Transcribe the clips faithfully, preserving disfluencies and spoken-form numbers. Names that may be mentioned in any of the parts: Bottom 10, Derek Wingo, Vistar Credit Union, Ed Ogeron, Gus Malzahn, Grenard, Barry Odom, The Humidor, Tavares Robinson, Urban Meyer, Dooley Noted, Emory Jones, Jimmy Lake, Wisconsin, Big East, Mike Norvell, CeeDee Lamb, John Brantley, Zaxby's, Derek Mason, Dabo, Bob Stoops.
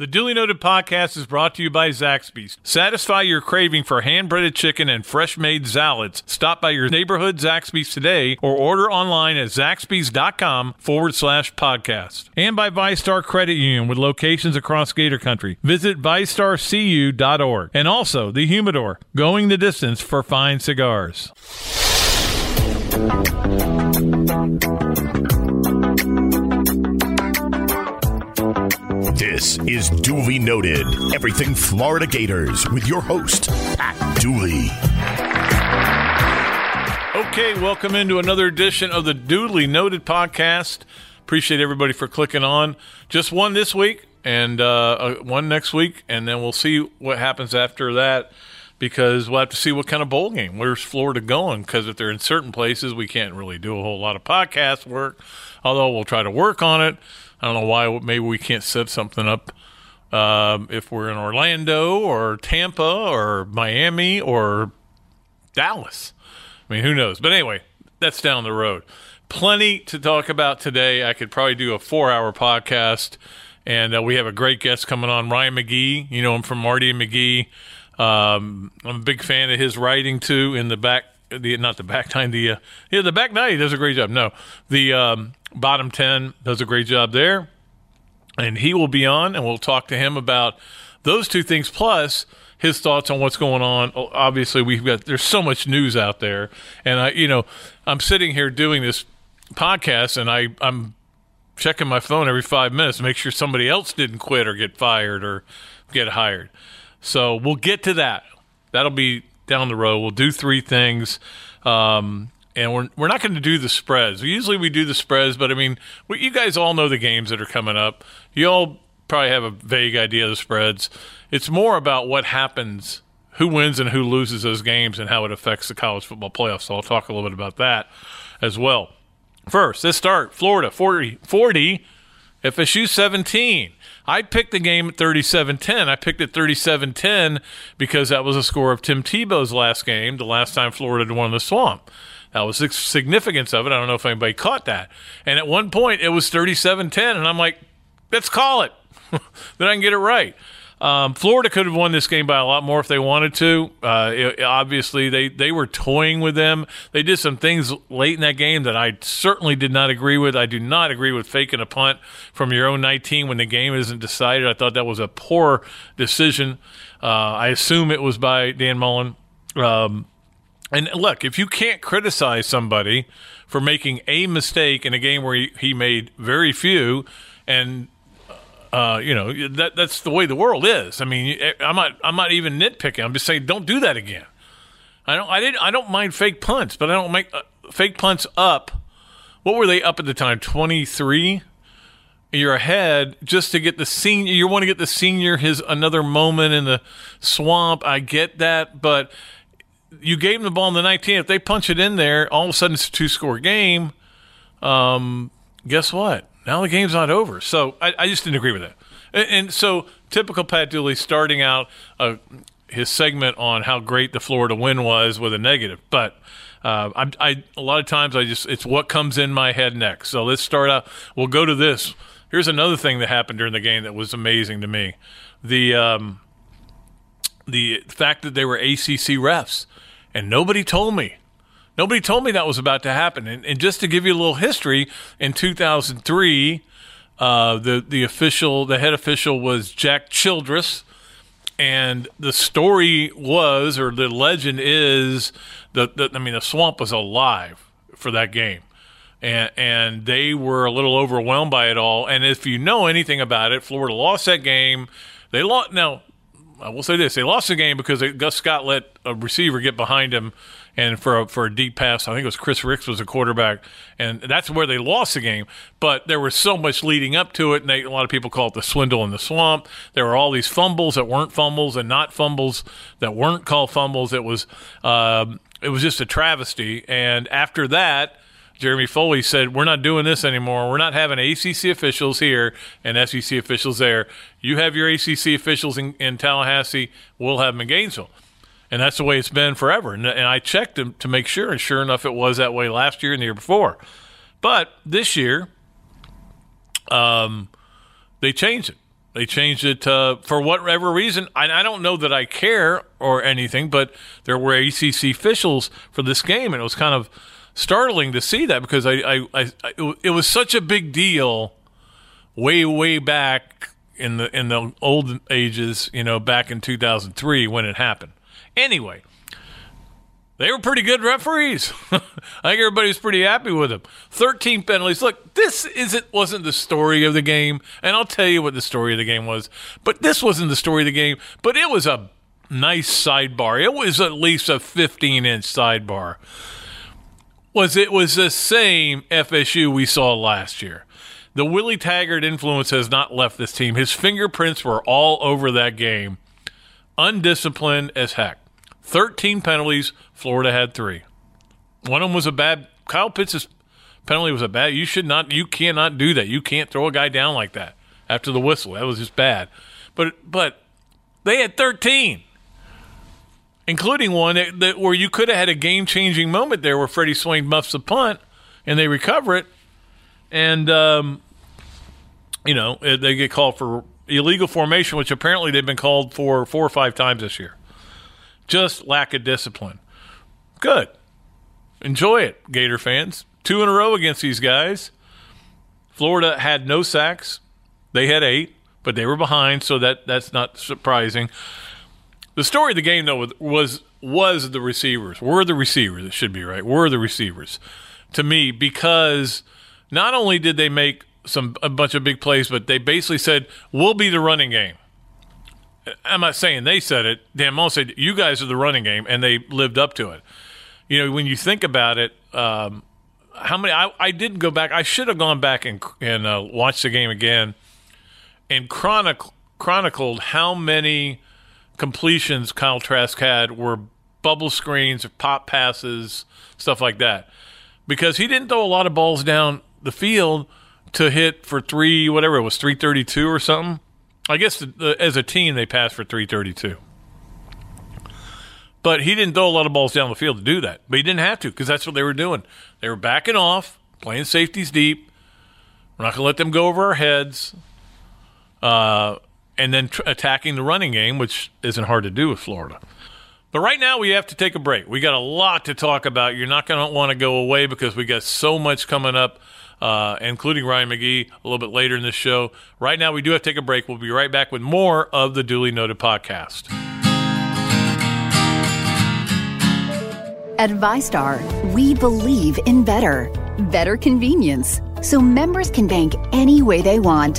The Dooley Noted podcast is brought to you by Zaxby's. Satisfy your craving for hand-breaded chicken and fresh-made salads. Stop by your neighborhood Zaxby's today or order online at zaxby's.com forward slash podcast. And by Vistar Credit Union with locations across Gator Country. Visit vistar c u dot org. And also, The Humidor, going the distance for fine cigars. This is Dooley Noted, everything Florida Gators, with your host, Pat Dooley. Okay, welcome into another edition of the Dooley Noted podcast. Appreciate everybody for clicking on. Just one this week and uh, one next week, and then we'll see what happens after that, because we'll have to see what kind of bowl game. Where's Florida going? Because if they're in certain places, we can't really do a whole lot of podcast work, although we'll try to work on it. I don't know why. Maybe we can't set something up um, if we're in Orlando or Tampa or Miami or Dallas. I mean, who knows? But anyway, that's down the road. Plenty to talk about today. I could probably do a four-hour podcast, and uh, we have a great guest coming on, Ryan McGee. You know him from Marty and McGee. Um, I'm a big fan of his writing, too, in the back The, not the back nine, the uh, yeah, the back nine does a great job. No, the um, bottom ten does a great job there, and he will be on, and we'll talk to him about those two things plus his thoughts on what's going on. Obviously, we've got there's so much news out there, and I, you know, I'm sitting here doing this podcast, and I I'm checking my phone every five minutes to make sure somebody else didn't quit or get fired or get hired. So we'll get to that. That'll be down the road. We'll do three things, um, and we're we're not going to do the spreads. Usually we do the spreads, but I mean, we, you guys all know the games that are coming up. You all probably have a vague idea of the spreads. It's more about what happens, who wins and who loses those games, and how it affects the college football playoffs. So I'll talk a little bit about that as well. First, let's start. Florida forty, forty, F S U seventeen. I picked the game at thirty-seven ten. I picked it thirty-seven ten because that was a score of Tim Tebow's last game, the last time Florida had won the Swamp. That was the significance of it. I don't know if anybody caught that. And at one point, it was thirty-seven ten, and I'm like, let's call it. Then I can get it right. Um, Florida could have won this game by a lot more if they wanted to. Uh, it, obviously, they, they were toying with them. They did some things late in that game that I certainly did not agree with. I do not agree with faking a punt from your own nineteen when the game isn't decided. I thought that was a poor decision. Uh, I assume it was by Dan Mullen. Um, and look, if you can't criticize somebody for making a mistake in a game where he, he made very few and – Uh, you know, that that's the way the world is. I mean, I'm not I'm not even nitpicking. I'm just saying, don't do that again. I don't I didn't I don't mind fake punts, but I don't make uh, fake punts up. What were they up at the time? twenty-three. You're ahead just to get the senior. You want to get the senior his another moment in the swamp. I get that, but you gave him the ball in the nineteen. If they punch it in there, all of a sudden it's a two-score game. Um, guess what? Now the game's not over. So I, I just didn't agree with that. And, and so typical Pat Dooley starting out uh, his segment on how great the Florida win was with a negative. But uh, I, I, a lot of times I just it's what comes in my head next. So let's start out. We'll go to this. Here's another thing that happened during the game that was amazing to me. The, um, the fact that they were A C C refs. And nobody told me. Nobody told me that was about to happen. And, and just to give you a little history, in two thousand three, uh, the the official, the head official was Jack Childress, and the story was, or the legend is, that I mean, the swamp was alive for that game, and and they were a little overwhelmed by it all. And if you know anything about it, Florida lost that game. They lost. Now, I will say this: they lost the game because they, Gus Scott let a receiver get behind him. And for a, for a deep pass, I think it was Chris Ricks was a quarterback, and that's where they lost the game. But there was so much leading up to it, and they, a lot of people call it the swindle in the swamp. There were all these fumbles that weren't fumbles and not fumbles that weren't called fumbles. It was um, it was just a travesty. And after that, Jeremy Foley said, we're not doing this anymore. We're not having A C C officials here and S E C officials there. You have your A C C officials in, in Tallahassee. We'll have them in Gainesville. And that's the way it's been forever. And, and I checked them to make sure, and sure enough, it was that way last year and the year before. But this year, um, they changed it. They changed it uh, for whatever reason. I, I don't know that I care or anything, but there were A C C officials for this game, and it was kind of startling to see that because I, I, I, I it was such a big deal way, way back in the in the old ages, you know, back in two thousand three when it happened. Anyway, they were pretty good referees. I think everybody's pretty happy with them. thirteen penalties. Look, this isn't wasn't the story of the game, and I'll tell you what the story of the game was. But this wasn't the story of the game, but it was a nice sidebar. It was at least a fifteen-inch sidebar. Was it was the same F S U we saw last year. The Willie Taggart influence has not left this team. His fingerprints were all over that game. Undisciplined as heck. thirteen penalties. Florida had three. One of them was a bad – Kyle Pitts' penalty was a bad – you should not – you cannot do that. You can't throw a guy down like that after the whistle. That was just bad. But but they had thirteen, including one that, that where you could have had a game-changing moment there where Freddie Swain muffs the punt and they recover it. And, um, you know, they get called for illegal formation, which apparently they've been called for four or five times this year. Just lack of discipline. Good. Enjoy it, Gator fans. Two in a row against these guys. Florida had no sacks. They had eight, but they were behind, so that, that's not surprising. The story of the game, though, was was the receivers. Were the receivers. It should be right. Were the receivers. To me, because... Not only did they make some a bunch of big plays, but they basically said, we'll be the running game. I'm not saying they said it. Dan Mullen said, you guys are the running game, and they lived up to it. You know, when you think about it, um, how many I, – I didn't go back. I should have gone back and, and uh, watched the game again and chronic, chronicled how many completions Kyle Trask had were bubble screens, pop passes, stuff like that. Because he didn't throw a lot of balls down – the field to hit for three, whatever it was, three thirty-two or something. I guess the, the, as a team they passed for three thirty-two. But he didn't throw a lot of balls down the field to do that. But he didn't have to because that's what they were doing. They were backing off, playing safeties deep. We're not going to let them go over our heads. Uh, and then tr- attacking the running game, which isn't hard to do with Florida. But right now we have to take a break. We got a lot to talk about. You're not going to want to go away because we got so much coming up. Uh, including Ryan McGee a little bit later in this show. Right now, we do have to take a break. We'll be right back with more of the Dooley Noted podcast. At Vistar, we believe in better, better convenience, so members can bank any way they want,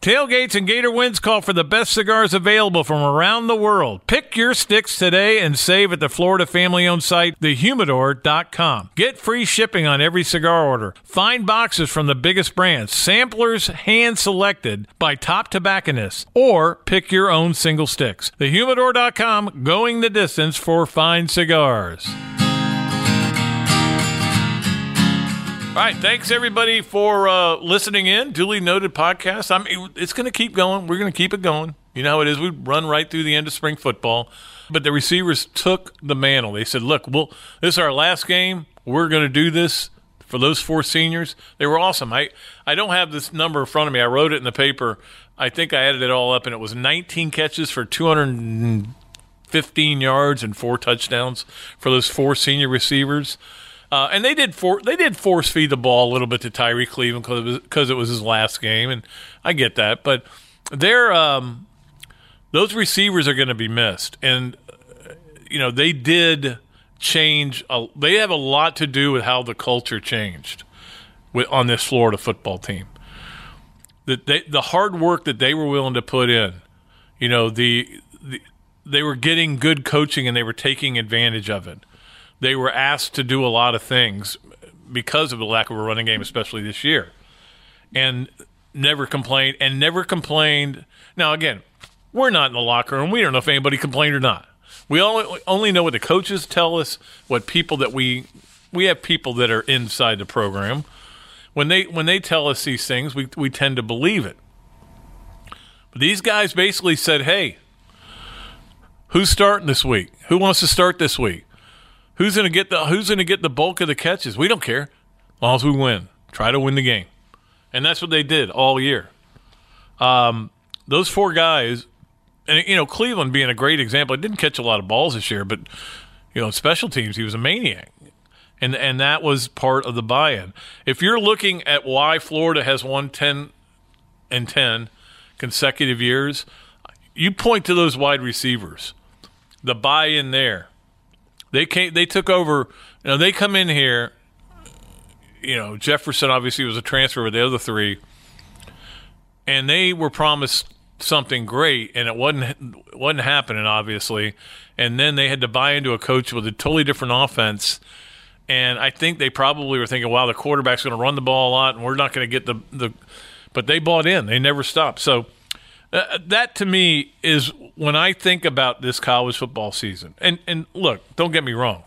Tailgates and Gator Winds call for the best cigars available from around the world. Pick your sticks today and save at the Florida family-owned site, the humidor dot com. Get free shipping on every cigar order. Find boxes from the biggest brands, samplers hand-selected by top tobacconists, or pick your own single sticks. the humidor dot com, going the distance for fine cigars. All right, thanks, everybody, for uh, listening in. Dooley Noted podcast. I mean, it's going to keep going. We're going to keep it going. You know how it is. We run right through the end of spring football. But the receivers took the mantle. They said, look, we'll, this is our last game. We're going to do this for those four seniors. They were awesome. I, I don't have this number in front of me. I wrote it in the paper. I think I added it all up, and it was nineteen catches for two hundred fifteen yards and four touchdowns for those four senior receivers. Uh, and they did for, they did force feed the ball a little bit to Tyree Cleveland because it, it was his last game, and I get that. But they're, um, those receivers are going to be missed. And, you know, they did change a, – they have a lot to do with how the culture changed with, on this Florida football team. The, they, the hard work that they were willing to put in, you know, the, the they were getting good coaching and they were taking advantage of it. They were asked to do a lot of things because of the lack of a running game, especially this year, and never complained and never complained. Now, again, we're not in the locker room. We don't know if anybody complained or not. We only know what the coaches tell us, what people that we we have people that are inside the program. When they when they tell us these things, we we tend to believe it. But these guys basically said, hey, who's starting this week? Who wants to start this week? Who's going to get the who's going to get the bulk of the catches? We don't care. As long as we win. Try to win the game. And that's what they did all year. Um, those four guys, and, you know, Cleveland being a great example. He didn't catch a lot of balls this year, but, you know, special teams, he was a maniac. And and that was part of the buy-in. If you're looking at why Florida has won ten and ten consecutive years, you point to those wide receivers. The buy-in there. They came, they took over. You know, they come in here. You know, Jefferson obviously was a transfer with the other three. And they were promised something great, and it wasn't wasn't happening, obviously. And then they had to buy into a coach with a totally different offense. And I think they probably were thinking, wow, the quarterback's going to run the ball a lot, and we're not going to get the, the – but they bought in. They never stopped. So uh, that to me is when I think about this college football season. And, and look, don't get me wrong.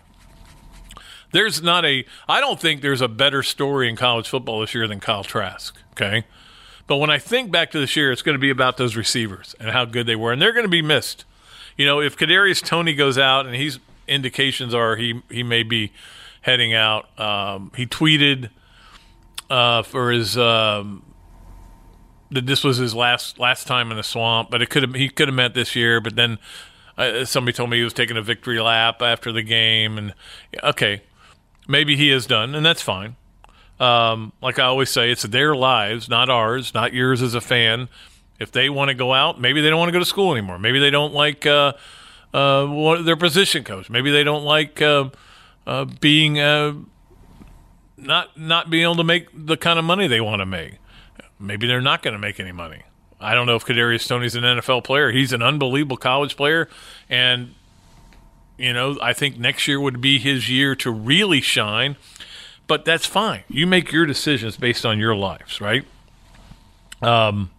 There's not a – I don't think there's a better story in college football this year than Kyle Trask, okay? But when I think back to this year, it's going to be about those receivers and how good they were. And they're going to be missed. You know, if Kadarius Toney goes out, and his indications are he, he may be heading out, um, he tweeted uh, for his um, that this was his last last time in the swamp, but it could have he could have meant this year. But then uh, somebody told me he was taking a victory lap after the game, and okay, maybe he is done, and that's fine. Um, like I always say, it's their lives, not ours, not yours as a fan. If they want to go out, maybe they don't want to go to school anymore. Maybe they don't like uh, uh, their position coach. Maybe they don't like uh, uh, being uh, not not being able to make the kind of money they want to make. Maybe they're not going to make any money. I don't know if Kadarius Toney's an N F L player. He's an unbelievable college player, and you know I think next year would be his year to really shine. But that's fine. You make your decisions based on your lives, right? Um.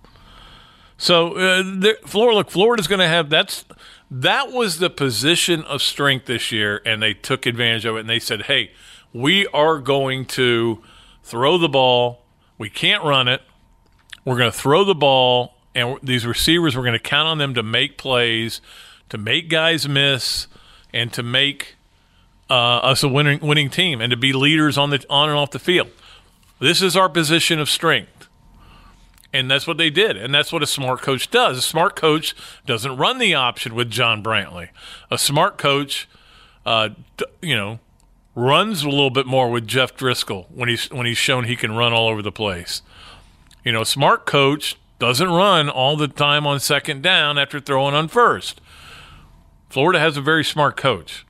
So, uh, there, Florida, look, Florida's going to have that's that was the position of strength this year, and they took advantage of it. And they said, "Hey, we are going to throw the ball. We can't run it. We're going to throw the ball, and these receivers, we're going to count on them to make plays, to make guys miss, and to make." Uh, us a winning winning team and to be leaders on the on and off the field. This is our position of strength, and that's what they did, and that's what a smart coach does. A smart coach doesn't run the option with John Brantley. A smart coach, uh, you know, runs a little bit more with Jeff Driscoll when he's when he's shown he can run all over the place. You know, a smart coach doesn't run all the time on second down after throwing on first. Florida has a very smart coach.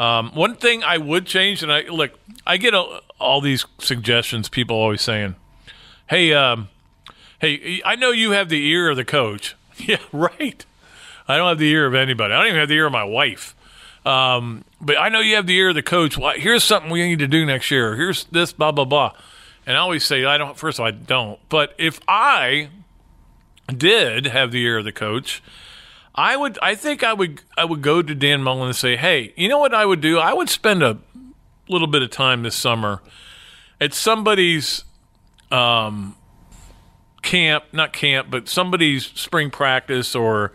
Um, one thing I would change, and I look, I get a, all these suggestions. People always saying, "Hey, um, hey, I know you have the ear of the coach." Yeah, right. I don't have the ear of anybody. I don't even have the ear of my wife. Um, but I know you have the ear of the coach. Well, here's something we need to do next year. Here's this, blah blah blah. And I always say, I don't. First of all, I don't. But if I did have the ear of the coach. I would. I think I would. I would go to Dan Mullen and say, "Hey, you know what I would do? I would spend a little bit of time this summer at somebody's um, camp, not camp, but somebody's spring practice, or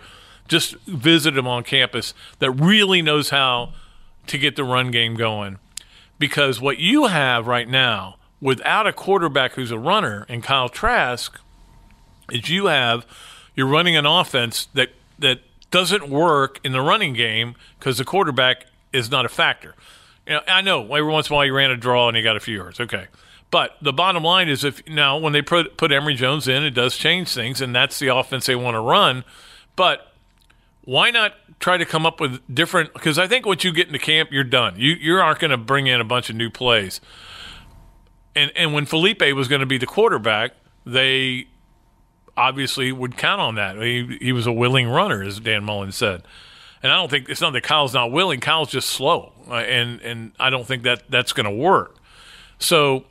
just visit them on campus that really knows how to get the run game going. Because what you have right now, without a quarterback who's a runner, and Kyle Trask, is you have you're running an offense that that." doesn't work in the running game because the quarterback is not a factor. You know, I know every once in a while you ran a draw and you got a few yards, okay. But the bottom line is if now when they put, put Emory Jones in, it does change things, and that's the offense they want to run. But why not try to come up with different – because I think once you get into camp, you're done. You you aren't going to bring in a bunch of new plays. And, and when Felipe was going to be the quarterback, they – obviously would count on that. He, he was a willing runner, as Dan Mullen said. And I don't think – it's not that Kyle's not willing. Kyle's just slow, and and I don't think that that's going to work. So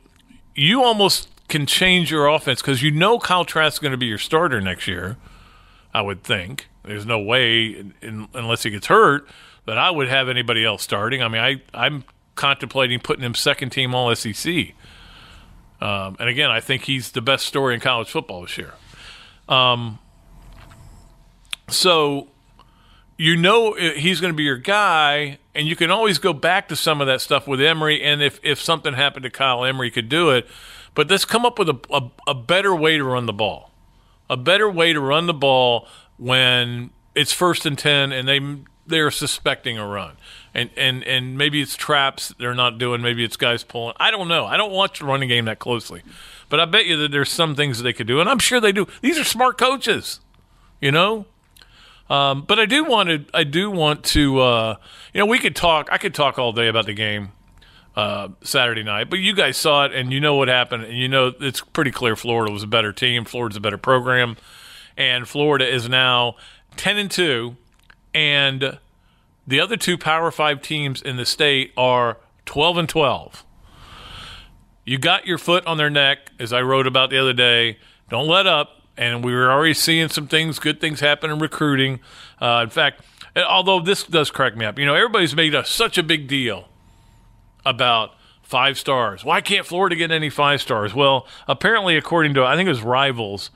you almost can change your offense because you know Kyle Trask is going to be your starter next year, I would think. There's no way, in, in, unless he gets hurt, that I would have anybody else starting. I mean, I, I'm contemplating putting him second team All S E C. Um, and again, I think he's the best story in college football this year. Um, so you know he's going to be your guy, and you can always go back to some of that stuff with Emory, and if, if something happened to Kyle, Emory could do it. But let's come up with a, a, a better way to run the ball, a better way to run the ball when it's first and ten and they they're suspecting a run. And, and and maybe it's traps they're not doing. Maybe it's guys pulling. I don't know. I don't watch the running game that closely. But I bet you that there's some things that they could do, and I'm sure they do. These are smart coaches, you know. Um, but I do want to – I do want to uh, – you know, we could talk – I could talk all day about the game uh, Saturday night. But you guys saw it, and you know what happened. And you know it's pretty clear Florida was a better team. Florida's a better program. And Florida is now ten and two, and – the other two Power Five teams in the state are twelve and twelve. You got your foot on their neck, as I wrote about the other day. Don't let up. And we were already seeing some things, good things happen in recruiting. Uh, in fact, although this does crack me up, you know, everybody's made a, such a big deal about five stars. Why can't Florida get any five stars? Well, apparently, according to, I think it was Rivals,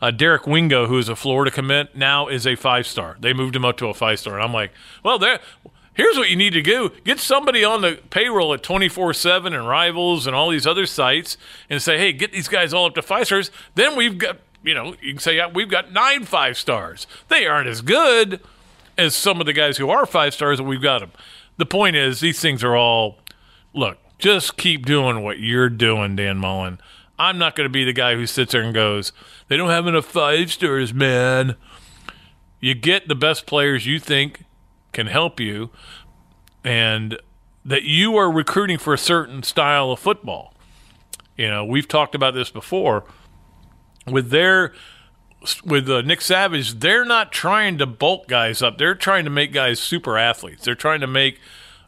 Uh, Derek Wingo, who is a Florida commit, now is a five-star. They moved him up to a five-star. And I'm like, well, there. Here's what you need to do. Get somebody on the payroll at twenty-four seven and Rivals and all these other sites and say, hey, get these guys all up to five stars. Then we've got, you know, you can say, yeah, we've got nine five-stars. They aren't as good as some of the guys who are five-stars, and we've got them. The point is, these things are all, look, just keep doing what you're doing, Dan Mullen. I'm not going to be the guy who sits there and goes, they don't have enough five stars, man. You get the best players you think can help you and that you are recruiting for a certain style of football. You know, we've talked about this before. With their with uh, Nick Savage, they're not trying to bulk guys up. They're trying to make guys super athletes. They're trying to make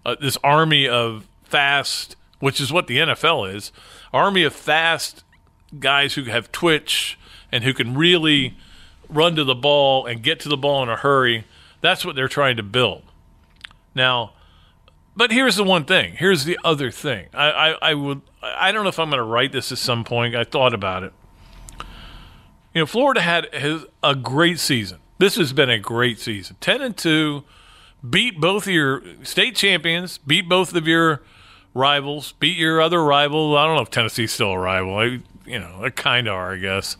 uh, this army of fast, which is what the N F L is, army of fast guys who have twitch and who can really run to the ball and get to the ball in a hurry. That's what they're trying to build. Now, but here's the one thing. Here's the other thing. I, I, I would. I don't know if I'm going to write this at some point. I thought about it. You know, Florida had has a great season. This has been a great season. ten and two, beat both of your state champions, beat both of your rivals, beat your other rival. I don't know if Tennessee's still a rival. I, you know, they kind of are, I guess.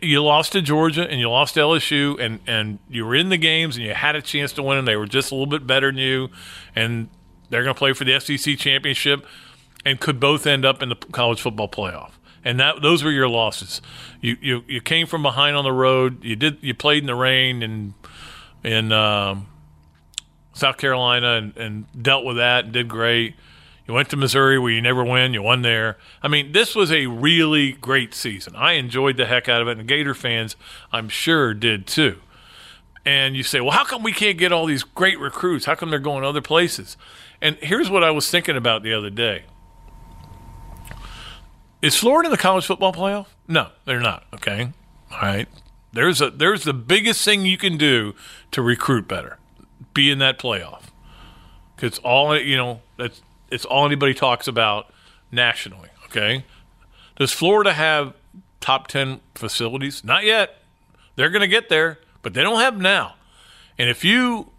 You lost to Georgia and you lost to L S U, and, and you were in the games and you had a chance to win them. They were just a little bit better than you, and they're going to play for the S E C championship and could both end up in the college football playoff. And that those were your losses. You you, you came from behind on the road. You did you played in the rain and in um, South Carolina and, and dealt with that and did great. You went to Missouri where you never win. You won there. I mean, this was a really great season. I enjoyed the heck out of it, and Gator fans, I'm sure, did too. And you say, well, how come we can't get all these great recruits? How come they're going other places? And here's what I was thinking about the other day. Is Florida in the college football playoff? No, they're not, okay? All right. There's a, there's the biggest thing you can do to recruit better, be in that playoff. Because all, you know, that's, it's all anybody talks about nationally, okay? Does Florida have top ten facilities? Not yet. They're going to get there, but they don't have them now. And if you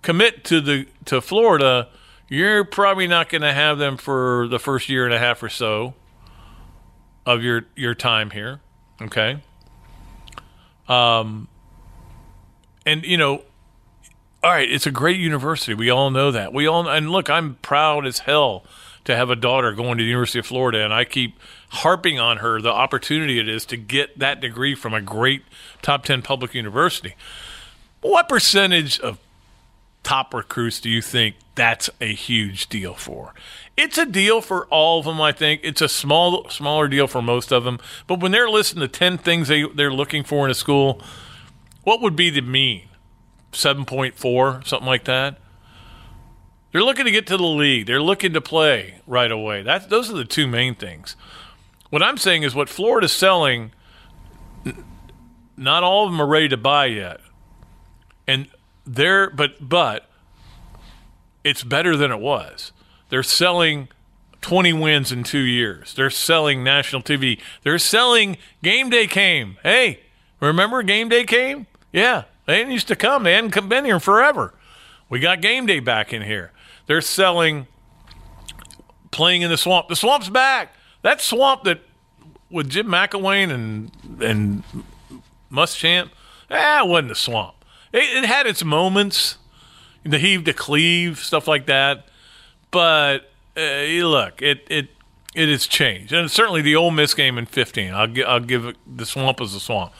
commit to the to Florida, you're probably not going to have them for the first year and a half or so of your, your time here, okay? Um, and, you know, all right, it's a great university. We all know that. We all and look, I'm proud as hell to have a daughter going to the University of Florida, and I keep harping on her the opportunity it is to get that degree from a great top ten public university. What percentage of top recruits do you think that's a huge deal for? It's a deal for all of them, I think. It's a small, smaller deal for most of them. But when they're listing the ten things they, they're looking for in a school, what would be the mean? seven point four, something like that. They're looking to get to the league. They're looking to play right away. That, those are the two main things. What I'm saying is what Florida's selling, not all of them are ready to buy yet. And they're, but, but it's better than it was. They're selling twenty wins in two years. They're selling national T V. They're selling Game Day Came. Hey, remember Game Day Came? Yeah, they didn't used to come. They hadn't been here forever. We got Game Day back in here. They're selling Playing in the Swamp. The Swamp's back. That swamp that with Jim McElwain and and Muschamp, eh, it wasn't a swamp. It, it had its moments, the heave, the cleave, stuff like that. But uh, look, it it it has changed, and certainly the Ole Miss game in fifteen. I'll give, I'll give it, the swamp as a swamp.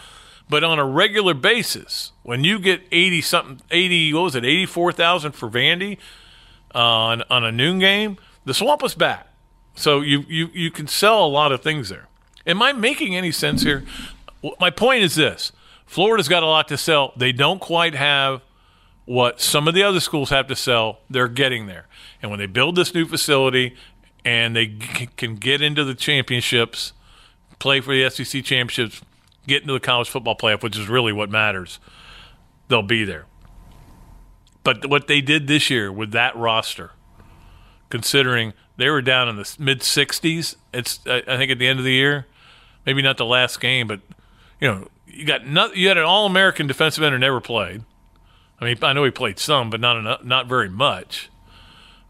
But on a regular basis, when you get eighty something, eighty, what was it, eighty four thousand for Vandy uh, on on a noon game, the swamp was back. So you you you can sell a lot of things there. Am I making any sense here? My point is this. Florida's got a lot to sell. They don't quite have what some of the other schools have to sell. They're getting there. And when they build this new facility and they g- can get into the championships, play for the S E C championships, get into the college football playoff, which is really what matters, they'll be there. But what they did this year with that roster, considering they were down in the mid sixties, it's I think at the end of the year, maybe not the last game, but you know, you got not, you had an All-American defensive end who never played. I mean, I know he played some, but not enough, not very much.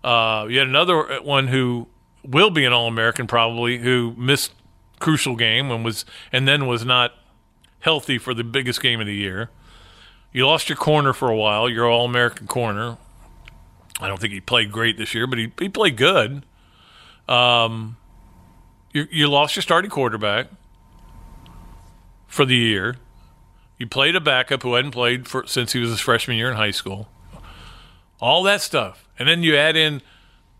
Uh, you had another one who will be an All-American probably, who missed crucial game and was and then was not healthy for the biggest game of the year. You lost your corner for a while, your All-American corner. I don't think he played great this year, but he he played good. Um, you you lost your starting quarterback for the year. You played a backup who hadn't played for, since he was his freshman year in high school. All that stuff, and then you add in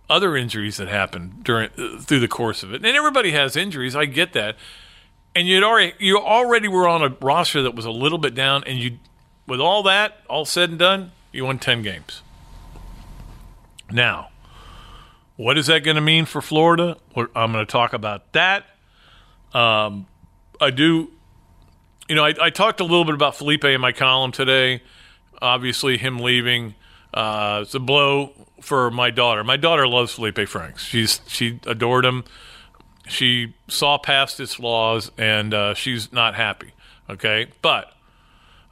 other injuries that happened during uh, through the course of it. And everybody has injuries, I get that. And you'd already you already were on a roster that was a little bit down, and you with all that all said and done, you won ten games. Now, what is that going to mean for Florida? I'm going to talk about that. Um, I do, you know, I, I talked a little bit about Felipe in my column today. Obviously, him leaving uh, is a blow for my daughter. My daughter loves Felipe Franks. She's she adored him. She saw past his flaws, and uh, she's not happy. Okay, but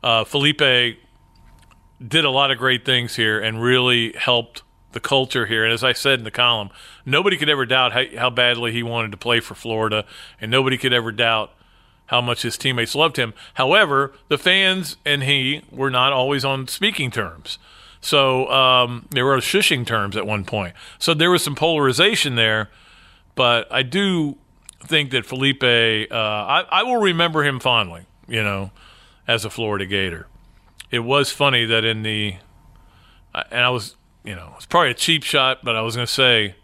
uh, Felipe did a lot of great things here and really helped the culture here. And as I said in the column, nobody could ever doubt how, how badly he wanted to play for Florida, and nobody could ever doubt how much his teammates loved him. However, the fans and he were not always on speaking terms. So um, there were shushing terms at one point. So there was some polarization there, but I do think that Felipe, uh, I, I will remember him fondly, you know, as a Florida Gator. It was funny that in the, and I was, you know, it's probably a cheap shot, but I was going to say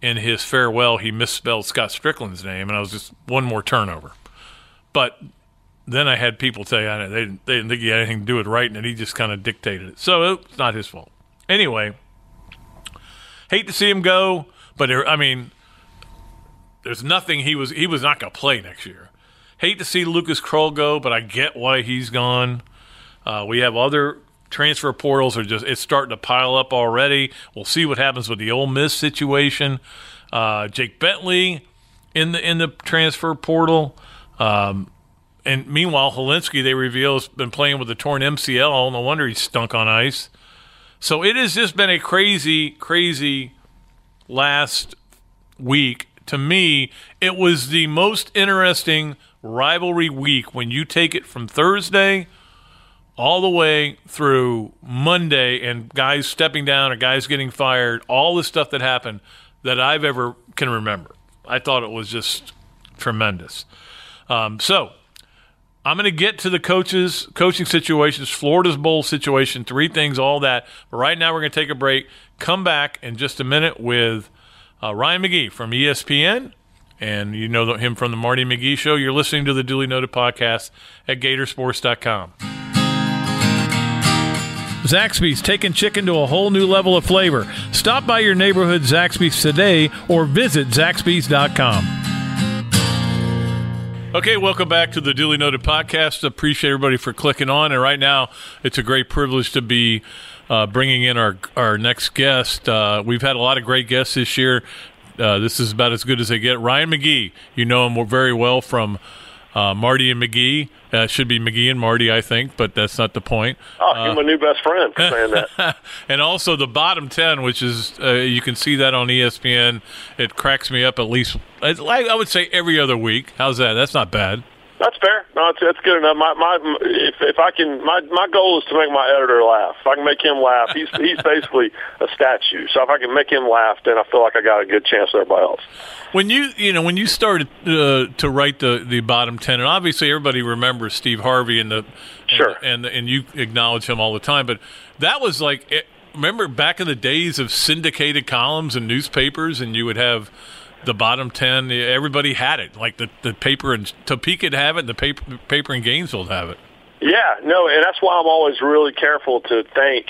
in his farewell, he misspelled Scott Strickland's name, and I was just one more turnover. But then I had people tell you they didn't, they didn't think he had anything to do with writing it. He just kind of dictated it. So it's not his fault. Anyway, hate to see him go, but there, I mean, there's nothing he was, he was not going to play next year. Hate to see Lucas Kroll go, but I get why he's gone. Uh, we have other transfer portals are just, it's starting to pile up already. We'll see what happens with the Ole Miss situation. Uh, Jake Bentley in the in the transfer portal. Um, and meanwhile, Holinsky, they reveal, has been playing with a torn M C L. No wonder he's stunk on ice. So it has just been a crazy, crazy last week. To me, it was the most interesting rivalry week when you take it from Thursday all the way through Monday, and guys stepping down or guys getting fired, all the stuff that happened that I've ever can remember. I thought it was just tremendous. Um, so I'm going to get to the coaches, coaching situations, Florida's bowl situation, three things, all that. But right now we're going to take a break, come back in just a minute with uh, Ryan McGee from E S P N. And you know him from the Marty and McGee Show. You're listening to the Dooley Noted Podcast at gator sports dot com. Zaxby's, taking chicken to a whole new level of flavor. Stop by your neighborhood Zaxby's today or visit Zaxby's dot com. Okay, welcome back to the Dooley Noted Podcast. Appreciate everybody for clicking on. And right now, it's a great privilege to be uh, bringing in our, our next guest. Uh, we've had a lot of great guests this year. Uh, this is about as good as they get. Ryan McGee, you know him very well from uh, Marty and McGee. It uh, should be McGee and Marty, I think, but that's not the point. Oh, you're uh, my new best friend for saying that. And also the Bottom ten, which is uh, you can see that on E S P N. It cracks me up at least, I would say, every other week. How's that? That's not bad. That's fair. No, it's, that's good enough. My, my, if, if I can, my, my goal is to make my editor laugh. If I can make him laugh, he's he's basically a statue. So if I can make him laugh, then I feel like I got a good chance with everybody else. When you you know when you started uh, to write the, the Bottom Ten, and obviously everybody remembers Steve Harvey and the sure and and, and you acknowledge him all the time, but that was like it, remember back in the days of syndicated columns and newspapers, and you would have. The Bottom ten, everybody had it. Like the, the paper in Topeka'd have it, and the paper, paper in Gainesville'd have it. Yeah, no, and that's why I'm always really careful to thank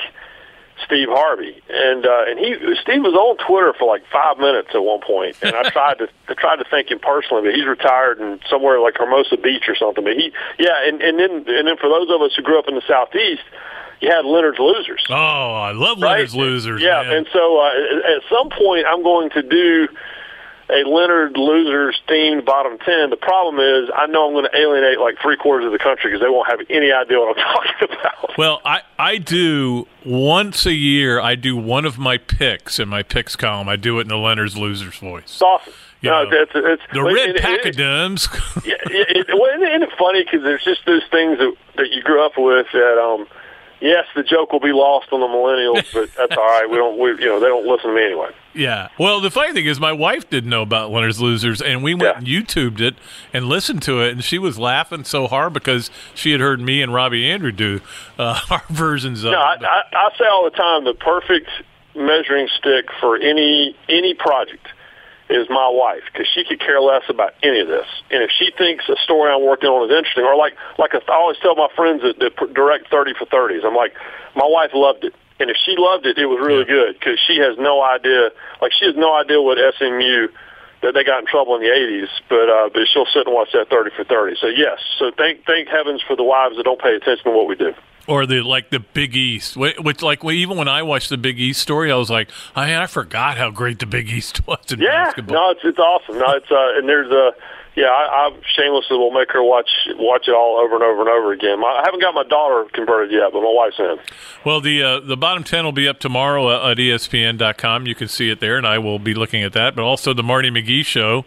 Steve Harvey. And uh, and he Steve was on Twitter for like five minutes at one point, and I tried to I tried to thank him personally, but he's retired and somewhere like Hermosa Beach or something. But he, yeah, and, and then and then for those of us who grew up in the Southeast. You had Leonard's Losers. Oh, I love right? Leonard's Losers. Yeah, man. And so uh, at some point I'm going to do. A Leonard Losers themed Bottom ten. The problem is, I know I'm going to alienate like three quarters of the country because they won't have any idea what I'm talking about. Well, I, I do once a year. I do one of my picks in my picks column. I do it in the Leonard's Losers voice. It's awesome. You no, know, it's, it's, the red and, pachyderms. It, yeah, it, it, well, isn't it funny because there's just those things that that you grew up with that. Um, Yes, the joke will be lost on the millennials, but that's all right. We don't, we, you know, they don't listen to me anyway. Yeah. Well, the funny thing is, my wife didn't know about Leonard's Losers, and we went yeah. and YouTubed it and listened to it, and she was laughing so hard because she had heard me and Robbie Andrew do uh, our versions of no, it. No, I, I, I say all the time, the perfect measuring stick for any any project is my wife, because she could care less about any of this. And if she thinks a story I'm working on is interesting, or like like I always tell my friends that, that direct thirty for thirties, I'm like, my wife loved it. And if she loved it, it was really good, because she has no idea, like she has no idea what S M U, that they got in trouble in the eighties, but uh, but she'll sit and watch that thirty for thirty. So yes, so thank thank heavens for the wives that don't pay attention to what we do. Or the like the Big East, which like even when I watched the Big East story, I was like, I I forgot how great the Big East was in yeah. basketball. Yeah, no, it's it's awesome. No, it's uh, and there's a yeah, I, I shamelessly will make her watch watch it all over and over and over again. My, I haven't got my daughter converted yet, but my wife's in. Well, the uh, the Bottom ten will be up tomorrow at E S P N dot com. You can see it there, and I will be looking at that. But also the Marty McGee Show,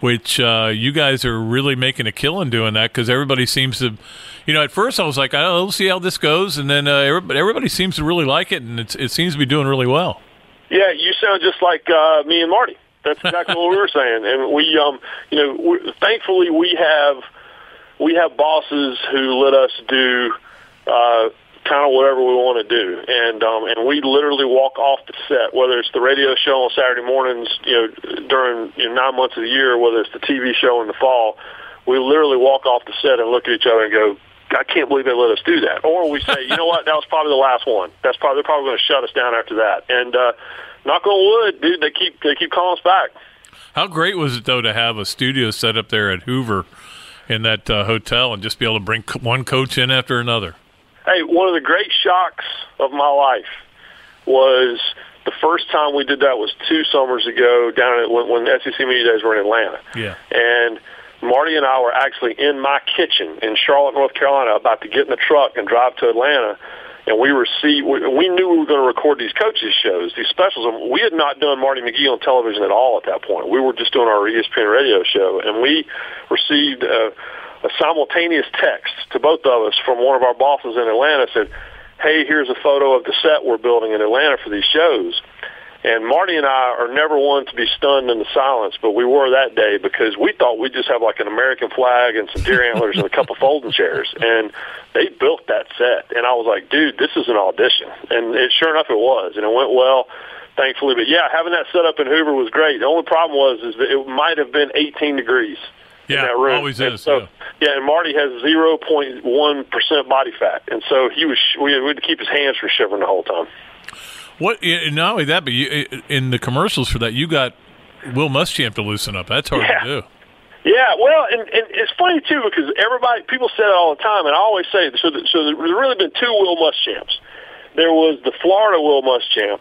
which uh, you guys are really making a killing doing that, because everybody seems to. You know, at first I was like, oh, we'll see how this goes, and then uh, everybody, everybody seems to really like it, and it's, it seems to be doing really well. Yeah, you sound just like uh, me and Marty. That's exactly what we were saying. And we, um, you know, we, thankfully we have we have bosses who let us do uh, kind of whatever we want to do, and um, and we literally walk off the set, whether it's the radio show on Saturday mornings, you know, during you know, nine months of the year, whether it's the T V show in the fall. We literally walk off the set and look at each other and go, I can't believe they let us do that. Or we say, you know what, that was probably the last one. That's probably they're probably going to shut us down after that. And uh, knock on wood, dude, they keep they keep calling us back. How great was it though to have a studio set up there at Hoover in that uh, hotel and just be able to bring one coach in after another? Hey, one of the great shocks of my life was the first time we did that was two summers ago down at when, when S E C Media Days were in Atlanta. Yeah, and. Marty and I were actually in my kitchen in Charlotte, North Carolina, about to get in the truck and drive to Atlanta, and we received, we, we knew we were going to record these coaches' shows, these specials. And we had not done Marty McGee on television at all at that point. We were just doing our E S P N radio show, and we received a, a simultaneous text to both of us from one of our bosses in Atlanta, said, hey, here's a photo of the set we're building in Atlanta for these shows. And Marty and I are never one to be stunned into silence, but we were that day because we thought we'd just have like an American flag and some deer antlers and a couple folding chairs. And they built that set. And I was like, dude, this is an audition. And it, sure enough, it was. And it went well, thankfully. But, yeah, having that set up in Hoover was great. The only problem was is that it might have been eighteen degrees yeah, in that room. Always is, so, yeah. Yeah, and Marty has zero point one percent body fat. And so he was we had to keep his hands from shivering the whole time. What? Not only that, but you, in the commercials for that, you got Will Muschamp to loosen up. That's hard yeah. to do. Yeah, well, and, and it's funny, too, because everybody, people say it all the time, and I always say, so, the, so there's really been two Will Muschamps. there was the Florida Will Muschamp,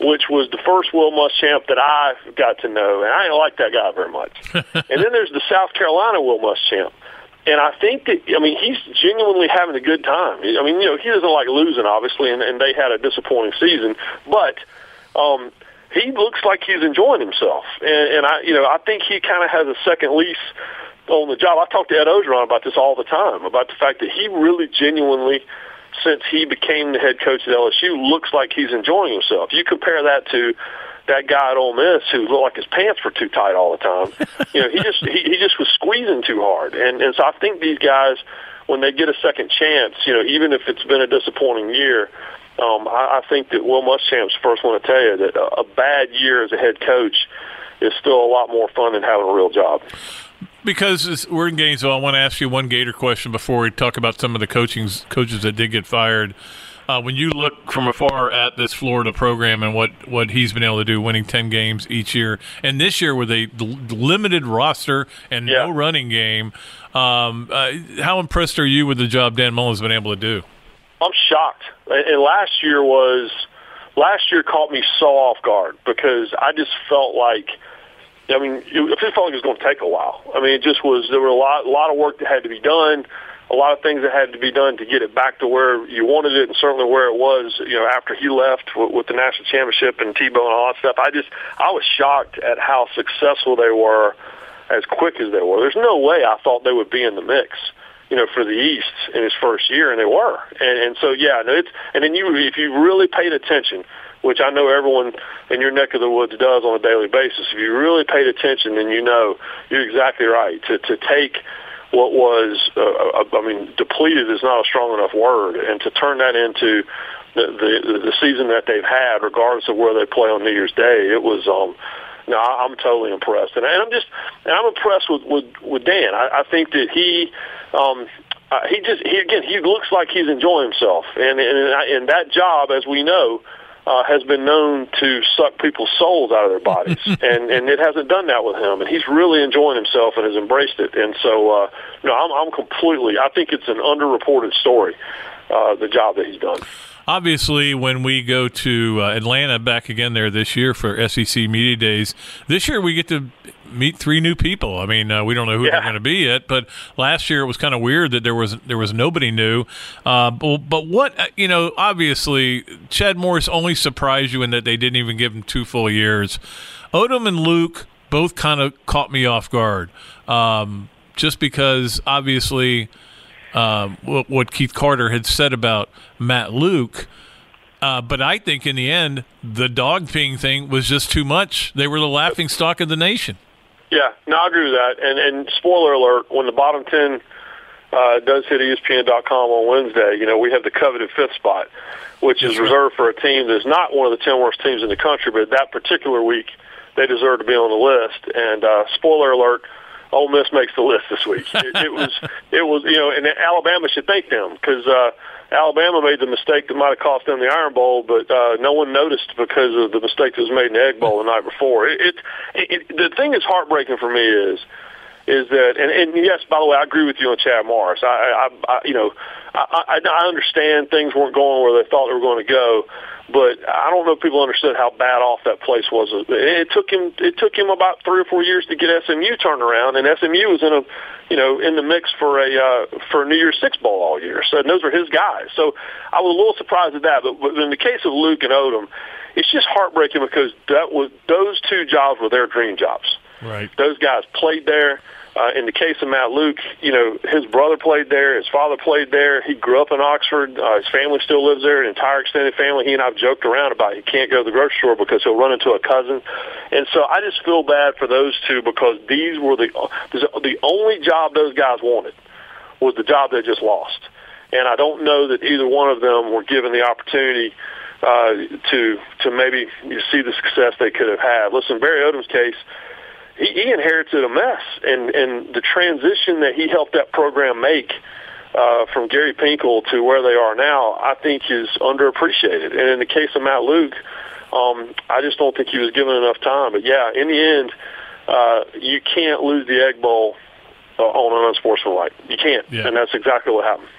which was the first Will Muschamp that I got to know, and I didn't like that guy very much. And then there's the South Carolina Will Muschamp. And I think that, I mean, he's genuinely having a good time. I mean, you know, he doesn't like losing, obviously, and, and they had a disappointing season. But um, he looks like he's enjoying himself. And, and I, you know, I think he kind of has a second lease on the job. I talk to Ed Ogeron about this all the time, about the fact that he really genuinely, since he became the head coach at L S U, looks like he's enjoying himself. You compare that to that guy at Ole Miss who looked like his pants were too tight all the time. You know, he just he, he just was squeezing too hard. And and so I think these guys, when they get a second chance, you know, even if it's been a disappointing year, um, I, I think that Will Muschamp's first one to tell you that a, a bad year as a head coach is still a lot more fun than having a real job. Because we're in Gainesville, I want to ask you one Gator question before we talk about some of the coaching coaches that did get fired. Uh, when you look from afar at this Florida program and what, what he's been able to do, winning ten games each year, and this year with a l- limited roster and yeah. no running game, um, uh, how impressed are you with the job Dan Mullen's been able to do? I'm shocked. And last year was last year caught me so off guard because I just felt like, I mean, it just felt like it was going to take a while. I mean, it just was. There were a lot, a lot of work that had to be done. A lot of things that had to be done to get it back to where you wanted it, and certainly where it was, you know, after he left with, with the national championship and Tebow and all that stuff. I just, I was shocked at how successful they were, as quick as they were. There's no way I thought they would be in the mix, you know, for the East in his first year, and they were. And, and so, yeah, it's, and then you, if you really paid attention, which I know everyone in your neck of the woods does on a daily basis, if you really paid attention, then you know you're exactly right to to take. What was, uh, I mean, depleted is not a strong enough word, and to turn that into the, the, the season that they've had, regardless of where they play on New Year's Day, it was, um, no, I'm totally impressed. And I'm just, and I'm impressed with, with, with Dan. I, I think that he, um, uh, he just, he, again, he looks like he's enjoying himself. And, and, and that job, as we know, Uh, has been known to suck people's souls out of their bodies, and and it hasn't done that with him, and he's really enjoying himself and has embraced it. And so, uh, you know, I'm, I'm completely, I think it's an underreported story, uh, the job that he's done. Obviously, when we go to uh, Atlanta back again there this year for S E C Media Days, this year we get to meet three new people. I mean, uh, we don't know who yeah. they're going to be yet, but last year it was kind of weird that there was there was nobody new. Uh, but, but what, you know, obviously, Chad Morris only surprised you in that they didn't even give him two full years. Odom and Luke both kind of caught me off guard, um, just because, obviously, Um, what Keith Carter had said about Matt Luke. Uh, but I think in the end, the dog peeing thing was just too much. They were the laughing stock of the nation. Yeah, no, I agree with that. And, and spoiler alert, when the bottom ten uh, does hit E S P N dot com on Wednesday, you know, we have the coveted fifth spot, which that's is right. reserved for a team that's not one of the ten worst teams in the country, but that particular week they deserve to be on the list. And uh, spoiler alert, Ole Miss makes the list this week. It, it was, it was, you know, and Alabama should thank them because uh, Alabama made the mistake that might have cost them the Iron Bowl, but uh, no one noticed because of the mistake that was made in the Egg Bowl the night before. It, it, it the thing that's heartbreaking for me is, is that, and, and yes, by the way, I agree with you on Chad Morris. I, I, I you know, I, I, I understand things weren't going where they thought they were going to go, but I don't know if people understood how bad off that place was. It took him. It took him about three or four years to get S M U turned around, and S M U was in a, you know, in the mix for a uh, for a New Year's Six Bowl all year. So those were his guys. So I was a little surprised at that. But, but in the case of Luke and Odom, it's just heartbreaking because that was those two jobs were their dream jobs. Right. Those guys played there. Uh, in the case of Matt Luke, you know, his brother played there. His father played there. He grew up in Oxford. Uh, his family still lives there, an entire extended family. He and I have joked around about it. He can't go to the grocery store because he'll run into a cousin. And so I just feel bad for those two because these were the the only job those guys wanted was the job they just lost. And I don't know that either one of them were given the opportunity uh, to, to maybe see the success they could have had. Listen, Barry Odom's case, He, he inherited a mess, and, and the transition that he helped that program make uh, from Gary Pinkel to where they are now, I think is underappreciated. And in the case of Matt Luke, um, I just don't think he was given enough time. But, yeah, in the end, uh, you can't lose the Egg Bowl uh, on an unsportsmanlike. You can't, yeah. and that's exactly what happened.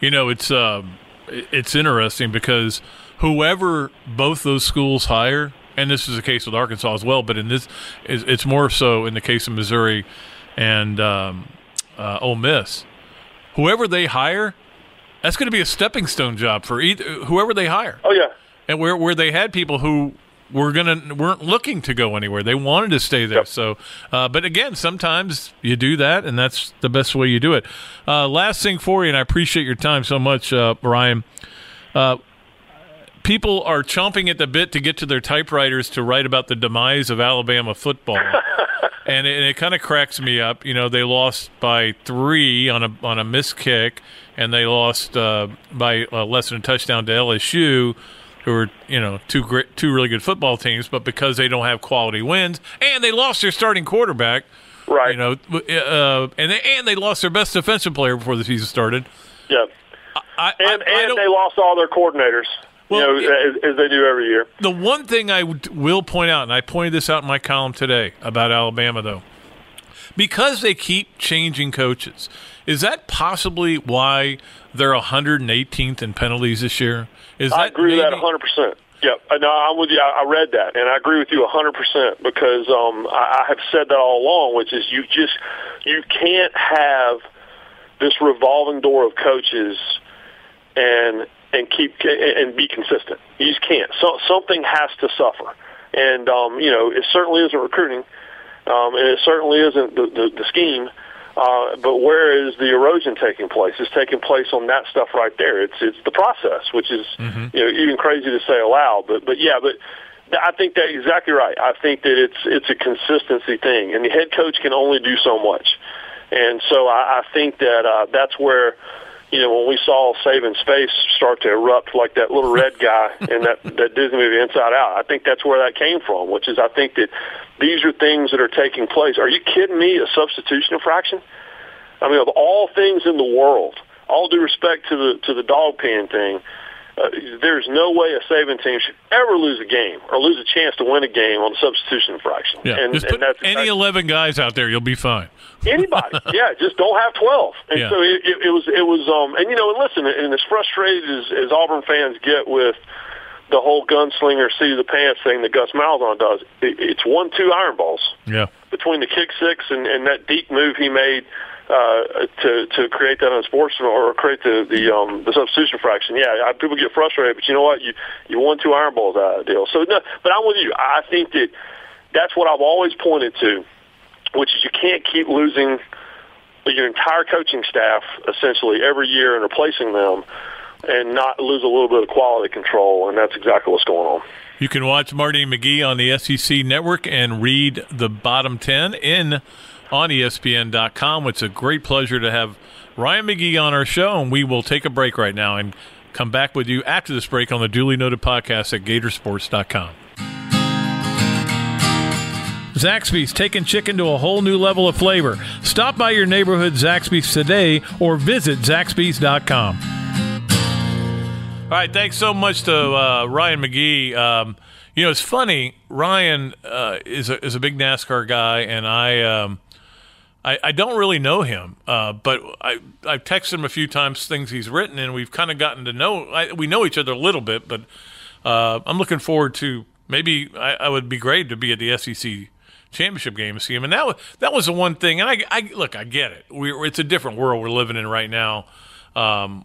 You know, it's uh, it's interesting because whoever both those schools hire, and this is the case with Arkansas as well, but in this, it's more so in the case of Missouri and um, uh, Ole Miss. Whoever they hire, that's going to be a stepping stone job for either, whoever they hire. Oh yeah, and where where they had people who were gonna weren't looking to go anywhere, they wanted to stay there. Yep. So, uh, but again, sometimes you do that, and that's the best way you do it. Uh, last thing for you, and I appreciate your time so much, uh, Ryan. Uh, people are chomping at the bit to get to their typewriters to write about the demise of Alabama football. And it, it kind of cracks me up. You know, they lost by three on a on a missed kick, and they lost uh, by uh, less than a touchdown to L S U, who are, you know, two great, two really good football teams. But because they don't have quality wins, and they lost their starting quarterback, right? You know, uh, and they, and they lost their best defensive player before the season started. Yeah, I, and I, I and they lost all their coordinators. Well, you know, it, as, as they do every year. The one thing I w- will point out, and I pointed this out in my column today about Alabama, though, because they keep changing coaches, is that possibly why they're one hundred eighteenth in penalties this year? Is I that agree maybe- with that one hundred percent. Yep. No, I'm with you. I read that, and I agree with you one hundred percent because um, I have said that all along, which is you just you can't have this revolving door of coaches and – and keep and be consistent. You just can't. So something has to suffer, and um, you know, it certainly isn't recruiting, um, and it certainly isn't the, the, the scheme. Uh, but where is the erosion taking place? It's taking place on that stuff right there. It's it's the process, which is mm-hmm. you know, even crazy to say aloud. But but yeah, but I think that's exactly right. I think that it's it's a consistency thing, and the head coach can only do so much. And so I, I think that uh, that's where. You know, when we saw Saban's face start to erupt like that little red guy in that, that Disney movie Inside Out, I think that's where that came from, which is I think that these are things that are taking place. Are you kidding me, a substitution infraction? I mean, of all things in the world, all due respect to the to the dog pen thing, uh, there's no way a Saban team should ever lose a game or lose a chance to win a game on a substitution infraction. Yeah, and, just put and that's any exactly. eleven guys out there, you'll be fine. Anybody, yeah, just don't have twelve. And yeah. so it, it, it was, it was, um, and you know, and listen, and as frustrated as, as Auburn fans get with the whole gunslinger seat of the pants thing that Gus Malzahn does, it, it's one, two iron balls. Yeah, between the kick six and, and that deep move he made uh, to to create that unsportsman or create the the, um, the substitution fraction. Yeah, I, people get frustrated, but you know what? You you won two iron balls out of the deal. So no, but I'm with you. I think that that's what I've always pointed to, which is you can't keep losing your entire coaching staff essentially every year and replacing them and not lose a little bit of quality control, and that's exactly what's going on. You can watch Marty and McGee on the S E C Network and read the Bottom ten in on E S P N dot com. It's a great pleasure to have Ryan McGee on our show, and we will take a break right now and come back with you after this break on the Dooley Noted podcast at Gator Sports dot com. Zaxby's, taking chicken to a whole new level of flavor. Stop by your neighborhood Zaxby's today or visit Zaxby's dot com. All right, thanks so much to uh, Ryan McGee. Um, you know, it's funny, Ryan uh, is, a, is a big NASCAR guy, and I um, I, I don't really know him, uh, but I, I've texted him a few times things he's written, and we've kind of gotten to know I, – we know each other a little bit, but uh, I'm looking forward to – maybe I, I would be great to be at the S E C championship game to see him, and that was that was the one thing. And I, I look, I get it. We it's a different world we're living in right now. Um,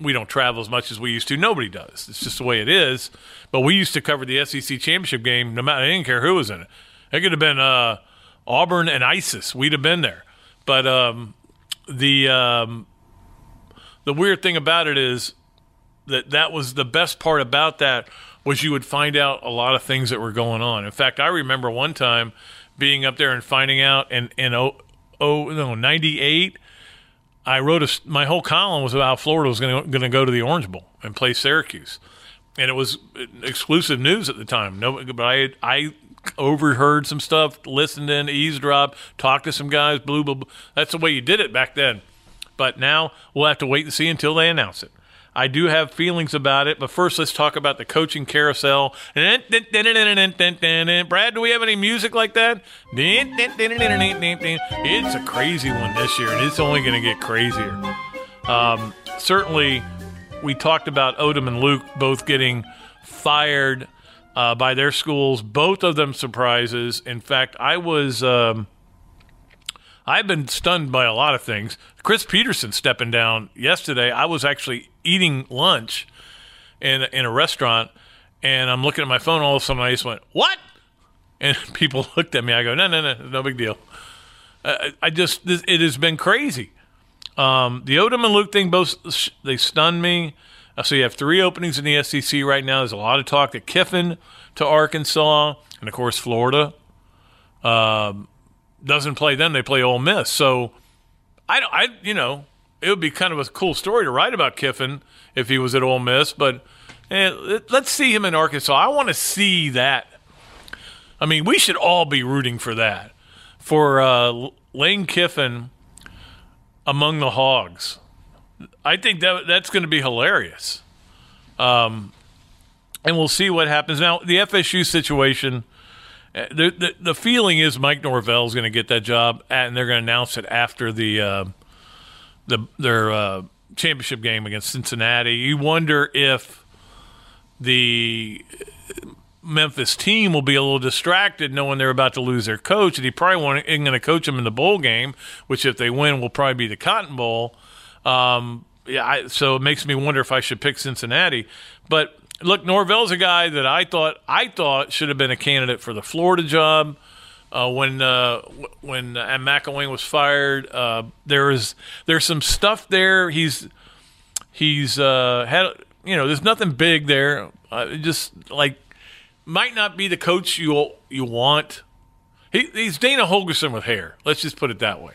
we don't travel as much as we used to. Nobody does. It's just the way it is. But we used to cover the S E C championship game. No matter, I didn't care who was in it. It could have been uh, Auburn and ISIS. We'd have been there. But um, the um, the weird thing about it is that that was the best part about that. Was you would find out a lot of things that were going on. In fact, I remember one time being up there and finding out in, in oh, oh, no, ninety-eight, I wrote a, my whole column was about how Florida was going to go to the Orange Bowl and play Syracuse. And it was exclusive news at the time. No, but I, I overheard some stuff, listened in, eavesdropped, talked to some guys, blah, blah, blah. That's the way you did it back then. But now we'll have to wait and see until they announce it. I do have feelings about it, but first let's talk about the coaching carousel. Brad, do we have any music like that? It's a crazy one this year, and it's only going to get crazier. Um, certainly, we talked about Odom and Luke both getting fired uh, by their schools. Both of them surprises. In fact, I was um, I've been stunned by a lot of things. Chris Peterson stepping down yesterday. I was actually eating lunch in in a restaurant, and I'm looking at my phone. All of a sudden, I just went, "What?" And people looked at me. I go, "No, no, no, no big deal." I, I just it has been crazy. Um, the Odom and Luke thing, both they stunned me. Uh, so you have three openings in the S E C right now. There's a lot of talk at Kiffin to Arkansas, and of course Florida um, doesn't play them; they play Ole Miss. So I, I, you know, it would be kind of a cool story to write about Kiffin if he was at Ole Miss, but eh, let's see him in Arkansas. I want to see that. I mean, we should all be rooting for that for uh, Lane Kiffin. Among the Hogs. I think that that's going to be hilarious. Um, and we'll see what happens. Now, the F S U situation, the, the, the feeling is Mike Norvell is going to get that job, and they're going to announce it after the uh, the their uh, championship game against Cincinnati. You wonder if the Memphis team will be a little distracted knowing they're about to lose their coach, and he probably isn't going to coach them in the bowl game, which if they win will probably be the Cotton Bowl. Um, yeah, I, so it makes me wonder if I should pick Cincinnati. But look, Norvell's a guy that I thought I thought should have been a candidate for the Florida job uh, when uh, when uh, McElwain was fired. Uh, there is there's some stuff there. He's he's uh, had you know there's nothing big there. Uh, just like. Might not be the coach you you want. He, he's Dana Holgerson with hair. Let's just put it that way.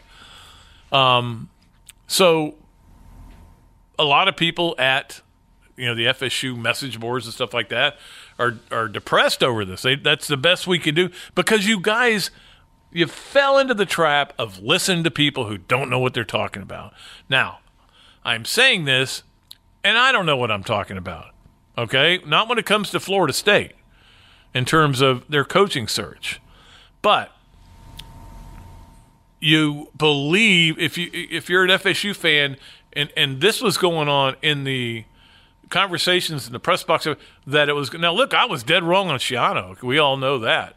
Um, so a lot of people at you know the F S U message boards and stuff like that are are depressed over this. They, that's the best we can do because you guys you fell into the trap of listening to people who don't know what they're talking about. Now I'm saying this, and I don't know what I'm talking about. Okay, not when it comes to Florida State. In terms of their coaching search. But you believe, if, you, if you're an F S U fan, and, and this was going on in the conversations in the press box, that it was, now look, I was dead wrong on Schiano. We all know that.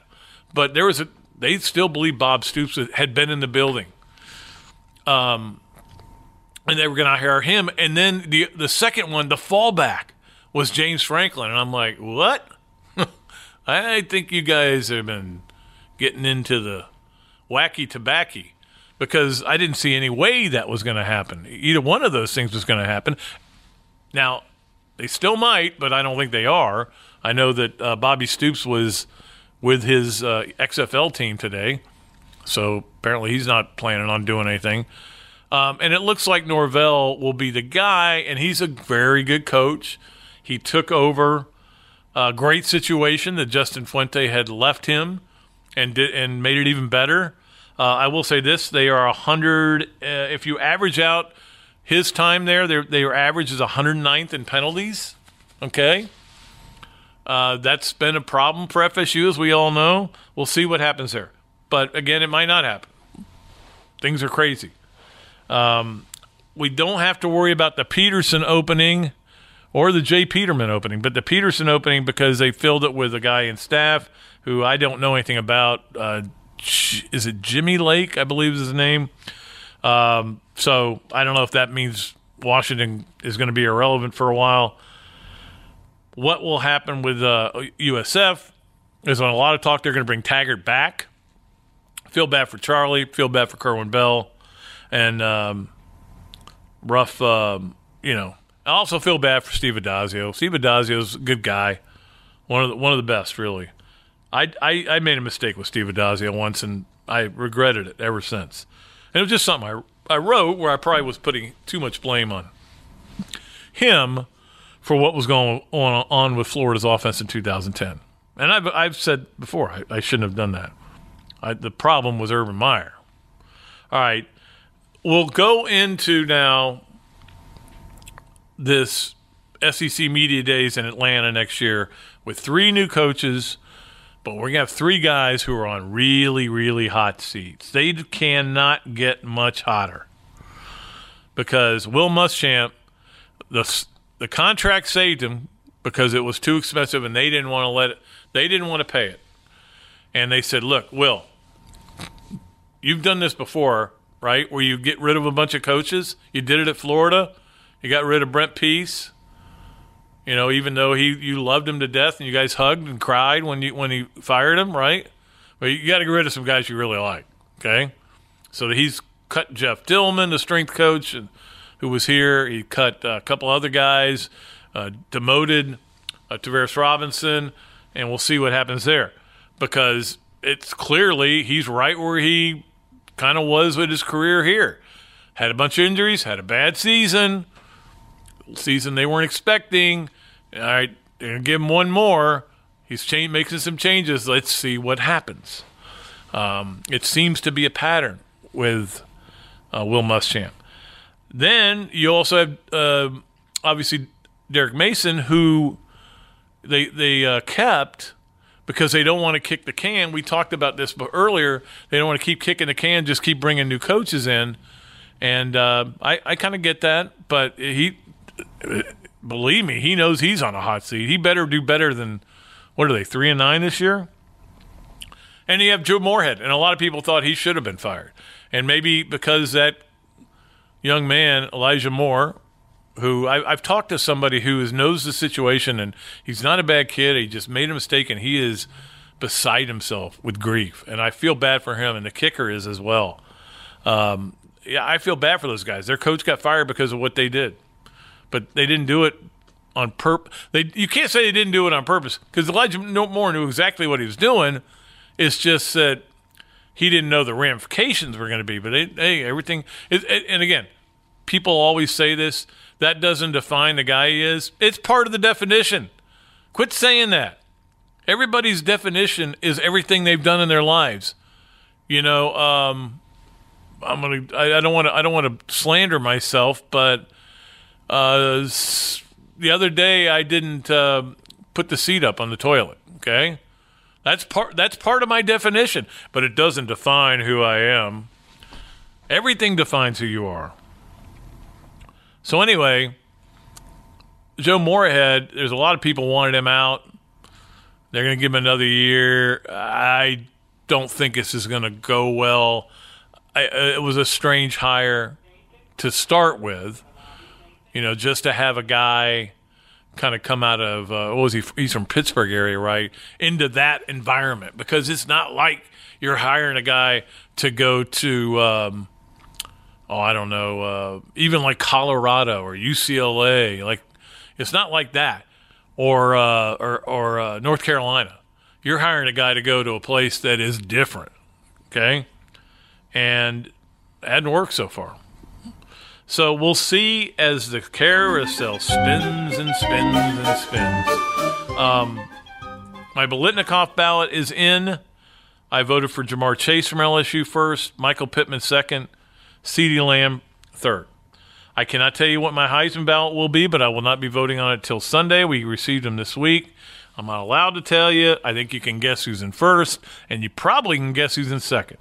But there was a, they still believe Bob Stoops had been in the building. Um, and they were going to hire him. And then the the second one, the fallback, was James Franklin. And I'm like, what? I think you guys have been getting into the wacky tabacky because I didn't see any way that was going to happen. Either one of those things was going to happen. Now, they still might, but I don't think they are. I know that uh, Bobby Stoops was with his uh, X F L team today, so apparently he's not planning on doing anything. Um, and it looks like Norvell will be the guy, and he's a very good coach. He took over. A uh, great situation that Justin Fuente had left him and did, and made it even better. Uh, I will say this. They are one hundred. Uh, if you average out his time there, their average is one hundred ninth in penalties. Okay? Uh, that's been a problem for F S U, as we all know. We'll see what happens there. But, again, it might not happen. Things are crazy. Um, we don't have to worry about the Peterson opening or the Jay Peterman opening, but the Peterson opening because they filled it with a guy in staff who I don't know anything about. Uh, is it Jimmy Lake, I believe is his name? Um, so I don't know if that means Washington is going to be irrelevant for a while. What will happen with uh, U S F? There's a lot of talk they're going to bring Taggart back. Feel bad for Charlie. Feel bad for Kerwin Bell. And um, rough, um, you know, I also feel bad for Steve Adazio. Steve Adazio's a good guy, one of the, one of the best, really. I, I I made a mistake with Steve Adazio once, and I regretted it ever since. And it was just something I I wrote where I probably was putting too much blame on him for what was going on on with Florida's offense in two thousand ten. And I've I've said before I, I shouldn't have done that. I, the problem was Urban Meyer. All right, we'll go into now. This S E C Media Days in Atlanta next year with three new coaches, but we're going to have three guys who are on really, really hot seats. They cannot get much hotter because Will Muschamp, the, the contract saved him because it was too expensive and they didn't want to let it, they didn't want to pay it. And they said, look, Will, you've done this before, right, where you get rid of a bunch of coaches. You did it at Florida. You got rid of Brent Peace, you know, even though he you loved him to death and you guys hugged and cried when you when he fired him, right? But you got to get rid of some guys you really like, okay? So he's cut Jeff Dillman, the strength coach, and who was here. He cut a couple other guys, uh, demoted uh, Tavares Robinson, and we'll see what happens there because it's clearly he's right where he kind of was with his career here. Had a bunch of injuries, had a bad season, season they weren't expecting. All right, they're going to give him one more. He's cha- making some changes. Let's see what happens. Um, it seems to be a pattern with uh, Will Muschamp. Then you also have, uh, obviously, Derek Mason, who they they uh, kept because they don't want to kick the can. We talked about this earlier. They don't want to keep kicking the can, just keep bringing new coaches in. And uh, I, I kind of get that, but he, believe me, he knows he's on a hot seat. He better do better than, what are they, three and nine this year? And you have Joe Moorhead, and a lot of people thought he should have been fired. And maybe because that young man, Elijah Moore, who I, I've talked to somebody who is, knows the situation, and he's not a bad kid. He just made a mistake, and he is beside himself with grief. And I feel bad for him, and the kicker is as well. Um, yeah, I feel bad for those guys. Their coach got fired because of what they did. But they didn't do it on purpose. You can't say they didn't do it on purpose because Elijah Moore knew exactly what he was doing. It's just that he didn't know the ramifications were going to be. But, hey, hey everything it, – and, again, people always say this. That doesn't define the guy he is. It's part of the definition. Quit saying that. Everybody's definition is everything they've done in their lives. You know, um, I'm going to – I don't want to I don't want to slander myself, but uh, the other day I didn't uh, put the seat up on the toilet, okay? That's part That's part of my definition, but it doesn't define who I am. Everything defines who you are. So anyway, Joe Moorhead, there's a lot of people wanted him out. They're going to give him another year. I don't think this is going to go well. I, it was a strange hire to start with, you know, just to have a guy – kind of come out of, uh, what was he, he's from Pittsburgh area, right, into that environment because it's not like you're hiring a guy to go to, um, oh, I don't know, uh, even like Colorado or U C L A. Like, it's not like that or, uh, or, or uh, North Carolina. You're hiring a guy to go to a place that is different, okay, and it hadn't worked so far. So we'll see as the carousel spins and spins and spins. Um, my Biletnikoff ballot is in. I voted for Jamar Chase from L S U first, Michael Pittman second, CeeDee Lamb third. I cannot tell you what my Heisman ballot will be, but I will not be voting on it till Sunday. We received them this week. I'm not allowed to tell you. I think you can guess who's in first, and you probably can guess who's in second.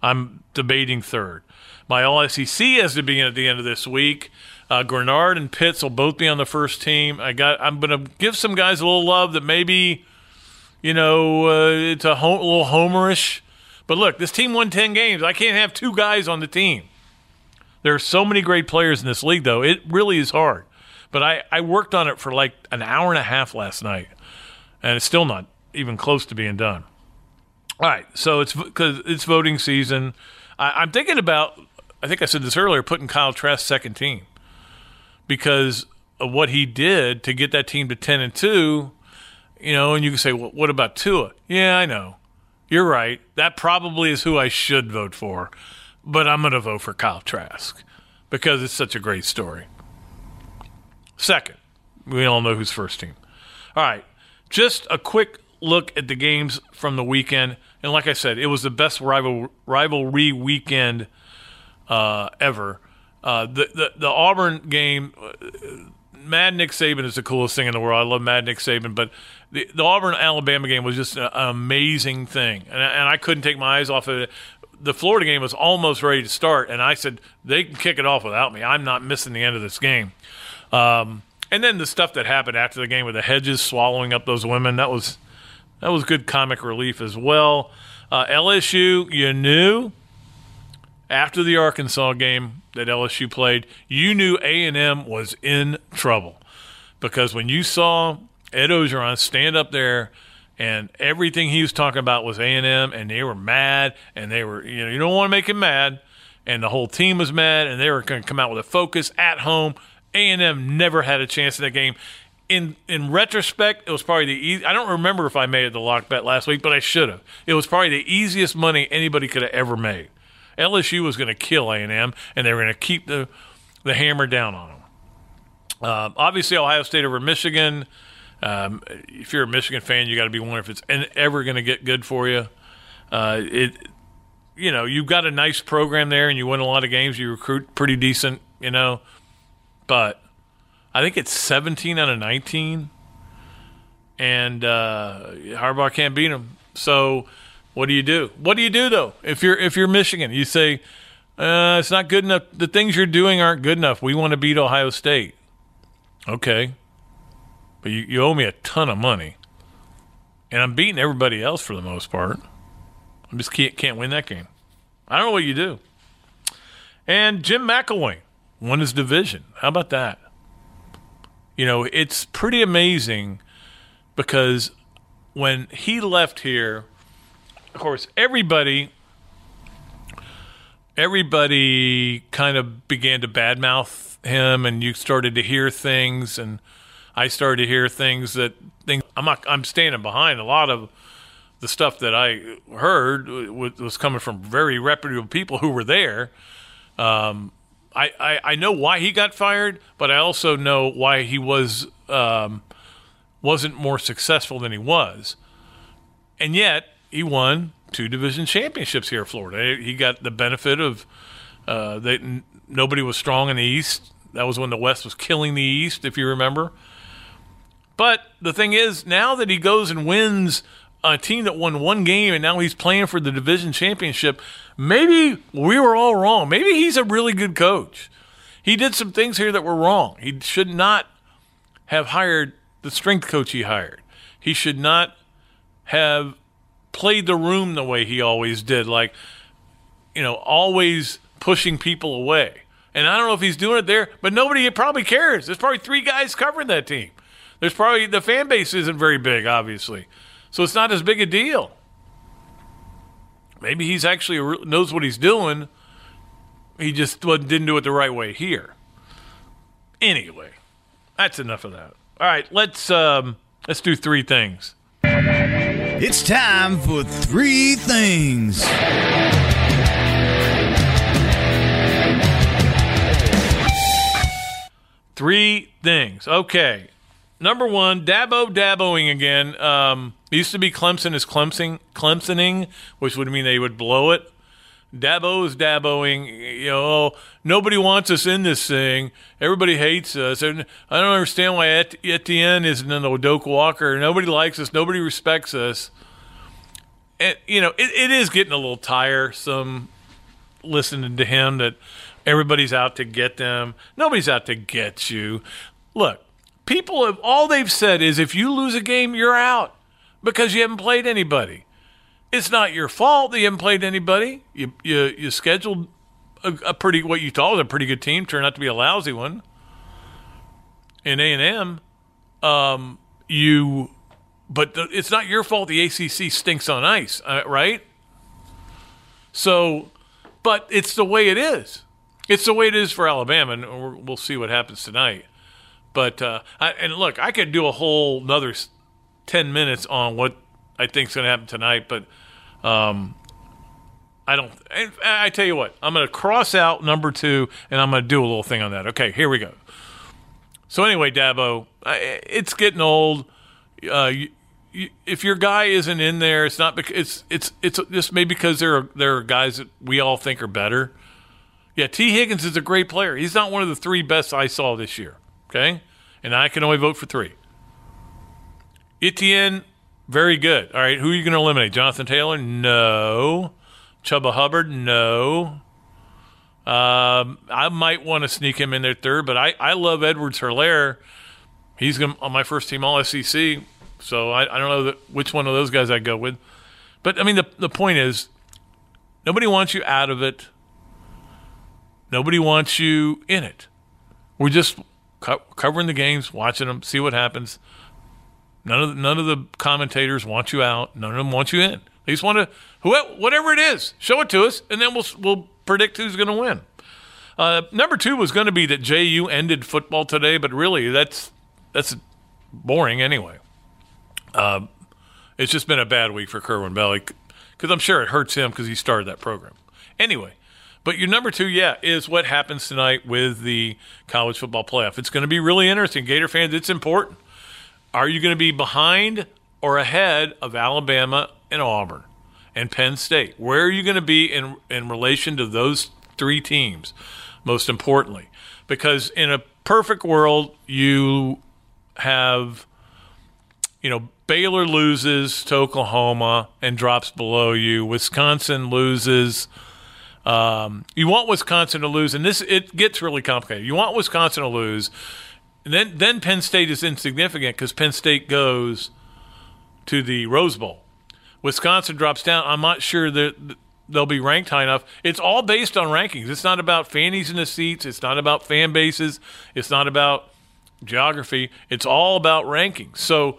I'm debating third. My All S E C has to be in at the end of this week. Uh, Grenard and Pitts will both be on the first team. I got. I'm going to give some guys a little love that maybe, you know, uh, it's a, home, a little homerish. But look, this team won ten games. I can't have two guys on the team. There are so many great players in this league, though. It really is hard. But I, I worked on it for like an hour and a half last night, and it's still not even close to being done. All right, so it's because it's voting season. I, I'm thinking about. I think I said this earlier, putting Kyle Trask second team because of what he did to get that team to ten and two, you know, and you can say, well, what about Tua? Yeah, I know. You're right. That probably is who I should vote for, but I'm going to vote for Kyle Trask because it's such a great story. Second, we all know who's first team. All right, just a quick look at the games from the weekend. And like I said, it was the best rival rivalry weekend Uh, ever. Uh, the, the the Auburn game, Mad Nick Saban is the coolest thing in the world. I love Mad Nick Saban, but the, the Auburn-Alabama game was just an amazing thing, and I, and I couldn't take my eyes off of it. The Florida game was almost ready to start, and I said, they can kick it off without me. I'm not missing the end of this game. Um, and then the stuff that happened after the game with the hedges swallowing up those women, that was that was good comic relief as well. Uh, L S U, you knew after the Arkansas game that L S U played, you knew A and M was in trouble. Because when you saw Ed Ogeron stand up there and everything he was talking about was A and M, and they were mad, and they were, you know, you don't want to make him mad, and the whole team was mad, and they were going to come out with a focus at home. A and M never had a chance in that game. In in retrospect, it was probably the easy, I don't remember if I made it the lock bet last week, but I should have. It was probably the easiest money anybody could have ever made. L S U was going to kill A and M, and they were going to keep the, the hammer down on them. Um, obviously, Ohio State over Michigan. Um, if you're a Michigan fan, you got to be wondering if it's ever going to get good for you. Uh, it, you know, you've got a nice program there, and you win a lot of games. You recruit pretty decent, you know. But I think it's seventeen out of nineteen, and uh, Harbaugh can't beat them. So, what do you do? What do you do though? If you're if you're Michigan, you say uh, it's not good enough. The things you're doing aren't good enough. We want to beat Ohio State. Okay, but you, you owe me a ton of money, and I'm beating everybody else for the most part. I just can't, can't win that game. I don't know what you do. And Jim McElwain won his division. How about that? You know, it's pretty amazing because when he left here, of course, everybody, everybody kind of began to badmouth him, and you started to hear things, and I started to hear things that things I'm not, I'm standing behind a lot of the stuff that I heard was, was coming from very reputable people who were there. Um, I, I I know why he got fired, but I also know why he was um, wasn't more successful than he was, and yet he won two division championships here in Florida. He got the benefit of uh, they n- nobody was strong in the East. That was when the West was killing the East, if you remember. But the thing is, now that he goes and wins a team that won one game and now he's playing for the division championship, maybe we were all wrong. Maybe he's a really good coach. He did some things here that were wrong. He should not have hired the strength coach he hired. He should not have played the room the way he always did, like, you know, always pushing people away. And I don't know if he's doing it there, but nobody probably cares. There's probably three guys covering that team. There's probably, the fan base isn't very big, obviously. So it's not as big a deal. Maybe he's actually knows what he's doing. He just didn't do it the right way here. Anyway, that's enough of that. All right, let's um, let's do three things. It's time for three things. Three things. Okay. Number one, Dabo Daboing again. Um, it used to be Clemson is Clemson, Clemsoning, which would mean they would blow it. Dabo is Daboing. You know, nobody wants us in this thing. Everybody hates us. And I don't understand why Et- Etienne isn't in the Doak Walker. Nobody likes us. Nobody respects us. And, you know, it, it is getting a little tiresome listening to him that everybody's out to get them. Nobody's out to get you. Look, people have, all they've said is if you lose a game, you're out because you haven't played anybody. It's not your fault that you haven't played anybody. You you, you scheduled a, a pretty, what you thought was a pretty good team, turned out to be a lousy one. In A and M, um, you, but the, it's not your fault the A C C stinks on ice, uh, right? So, but it's the way it is. It's the way it is for Alabama, and we'll see what happens tonight. But uh, I, and look, I could do a whole another ten minutes on what I think is going to happen tonight, but um, I don't. I, I tell you what, I'm going to cross out number two, and I'm going to do a little thing on that. Okay, here we go. So anyway, Dabo, I, it's getting old. Uh, you, you, if your guy isn't in there, it's not. Because, it's it's it's just maybe because there are there are guys that we all think are better. Yeah, T. Higgins is a great player. He's not one of the three best I saw this year, okay? And I can only vote for three. Etienne, very good. All right, who are you going to eliminate? Jonathan Taylor? No. Chubba Hubbard? No. Um, I might want to sneak him in there third, but I, I love Edwards-Helaire. He's gonna, on my first team All S E C, so I, I don't know that, which one of those guys I'd go with. But, I mean, the the point is nobody wants you out of it. Nobody wants you in it. We're just co- covering the games, watching them, see what happens. None of the, none of the commentators want you out. None of them want you in. They just want to, whoever, whatever it is, show it to us, and then we'll we'll predict who's going to win. Uh, number two was going to be that J U ended football today, but really that's that's boring anyway. Uh, it's just been a bad week for Kerwin Bell, because I'm sure it hurts him because he started that program. Anyway, but your number two, yeah, is what happens tonight with the college football playoff. It's going to be really interesting. Gator fans, it's important. Are you going to be behind or ahead of Alabama and Auburn and Penn State? Where are you going to be in in relation to those three teams, most importantly? Because in a perfect world, you have, you know, Baylor loses to Oklahoma and drops below you. Wisconsin loses. Um, you want Wisconsin to lose, and this it gets really complicated. You want Wisconsin to lose, and then, then Penn State is insignificant because Penn State goes to the Rose Bowl. Wisconsin drops down. I'm not sure that they'll be ranked high enough. It's all based on rankings. It's not about fannies in the seats. It's not about fan bases. It's not about geography. It's all about rankings. So,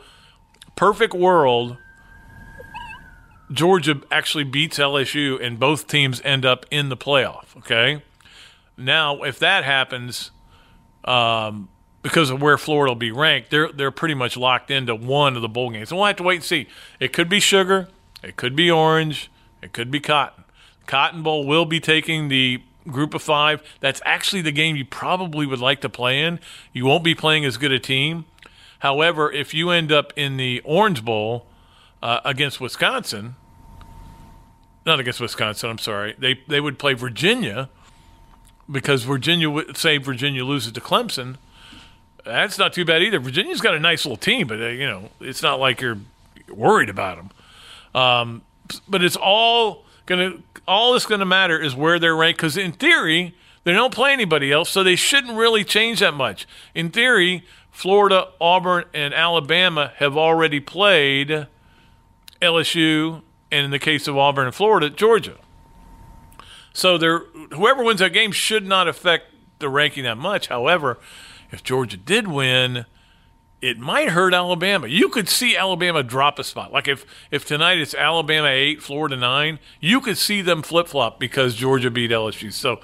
perfect world, Georgia actually beats L S U, and both teams end up in the playoff, okay? Now, if that happens, um, because of where Florida will be ranked, they're they're pretty much locked into one of the bowl games. And we'll have to wait and see. It could be Sugar. It could be Orange. It could be Cotton. Cotton Bowl will be taking the group of five. That's actually the game you probably would like to play in. You won't be playing as good a team. However, if you end up in the Orange Bowl uh, against Wisconsin, not against Wisconsin, I'm sorry, they, they would play Virginia, because Virginia, say Virginia loses to Clemson, that's not too bad either. Virginia's got a nice little team, but, they, you know, it's not like you're worried about them. Um, but it's all going to – all that's going to matter is where they're ranked, because in theory, they don't play anybody else, so they shouldn't really change that much. In theory, Florida, Auburn, and Alabama have already played L S U, and in the case of Auburn and Florida, Georgia. So they're, whoever wins that game should not affect the ranking that much. However, – if Georgia did win, it might hurt Alabama. You could see Alabama drop a spot. Like if, if tonight it's Alabama eight, Florida nine, you could see them flip-flop because Georgia beat L S U. So,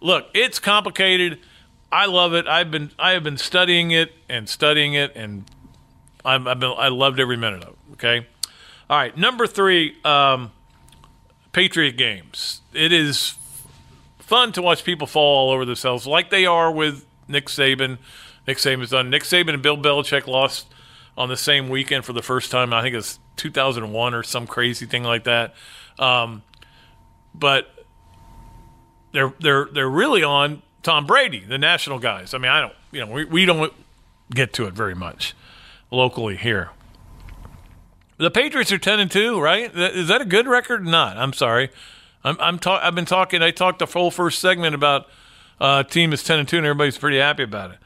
look, it's complicated. I love it. I've been I have been studying it and studying it, and I'm, I've been I loved every minute of it. Okay, all right. Number three, um, Patriot games. It is fun to watch people fall all over themselves, like they are with Nick Saban. Nick Saban's done. Nick Saban and Bill Belichick lost on the same weekend for the first time. I think it was two thousand one or some crazy thing like that. Um, but they're they're they're really on Tom Brady, the national guys. I mean, I don't you know we, we don't get to it very much locally here. The Patriots are ten and two, right? Is that a good record or not? I'm sorry. I'm I'm ta- I've been talking. I talked the whole first segment about. Uh, team is ten and two, and everybody's pretty happy about it.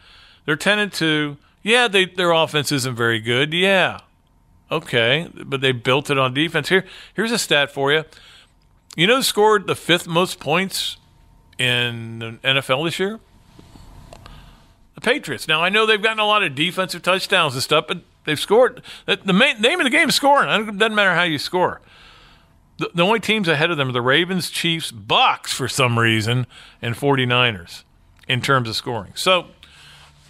They're ten and two. Yeah, they, their offense isn't very good. Yeah, okay, but they built it on defense. Here, here's a stat for you. You know, who scored the fifth most points in the N F L this year? The Patriots. Now, I know they've gotten a lot of defensive touchdowns and stuff, but they've scored. The main, name of the game is scoring. It doesn't matter how you score. The only teams ahead of them are the Ravens, Chiefs, Bucs for some reason, and 49ers in terms of scoring. So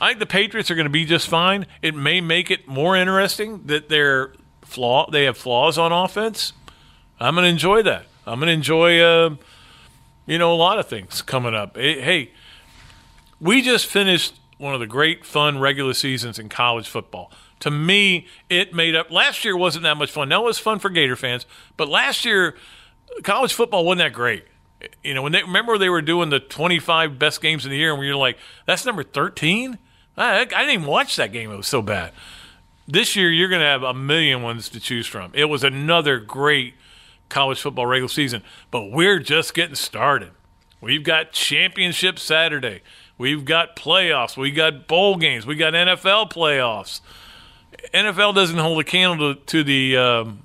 I think the Patriots are going to be just fine. It may make it more interesting that they're flaw they have flaws on offense. I'm going to enjoy that. I'm going to enjoy uh, you know a lot of things coming up. Hey, we just finished one of the great fun regular seasons in college football. To me, it made up. Last year wasn't that much fun. Now it was fun for Gator fans, but last year college football wasn't that great. You know, when they remember they were doing the twenty-five best games of the year, and we were like, "That's number thirteen." I, I didn't even watch that game; it was so bad. This year, you're going to have a million ones to choose from. It was another great college football regular season, but we're just getting started. We've got Championship Saturday. We've got playoffs. We got bowl games. We got N F L playoffs. N F L doesn't hold a candle to, to the um,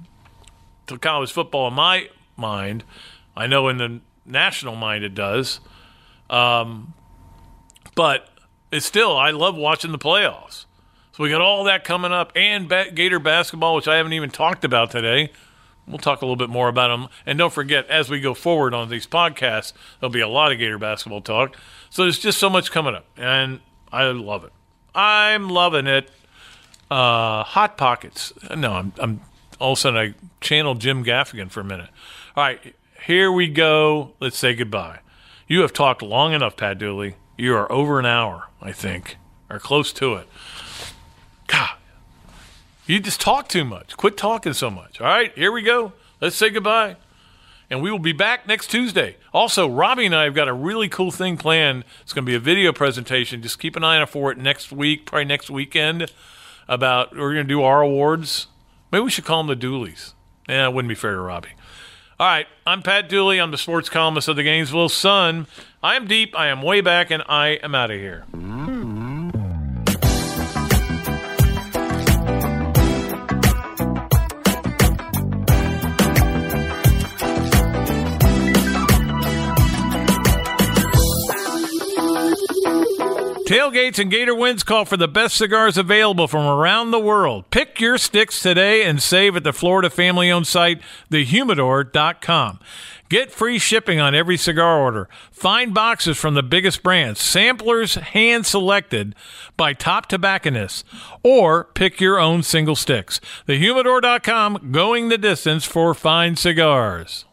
to college football in my mind. I know in the national mind it does. Um, but it's still, I love watching the playoffs. So we got all that coming up, and Gator basketball, which I haven't even talked about today. We'll talk a little bit more about them. And don't forget, as we go forward on these podcasts, there'll be a lot of Gator basketball talk. So there's just so much coming up, and I love it. I'm loving it. Uh, Hot Pockets. No, I'm, I'm all of a sudden I channeled Jim Gaffigan for a minute. All right, here we go. Let's say goodbye. You have talked long enough, Pat Dooley. You are over an hour, I think, or close to it. God, you just talk too much. Quit talking so much. All right, here we go. Let's say goodbye. And we will be back next Tuesday. Also, Robbie and I have got a really cool thing planned. It's going to be a video presentation. Just keep an eye out for it next week, probably next weekend, about we're going to do our awards. Maybe we should call them the Dooleys. Yeah, it wouldn't be fair to Robbie. All right, I'm Pat Dooley. I'm the sports columnist of the Gainesville Sun. I am deep, I am way back, and I am out of here. Tailgates and Gator Winds call for the best cigars available from around the world. Pick your sticks today and save at the Florida family-owned site, the humidor dot com. Get free shipping on every cigar order. Find boxes from the biggest brands, samplers hand-selected by top tobacconists, or pick your own single sticks. the humidor dot com, going the distance for fine cigars.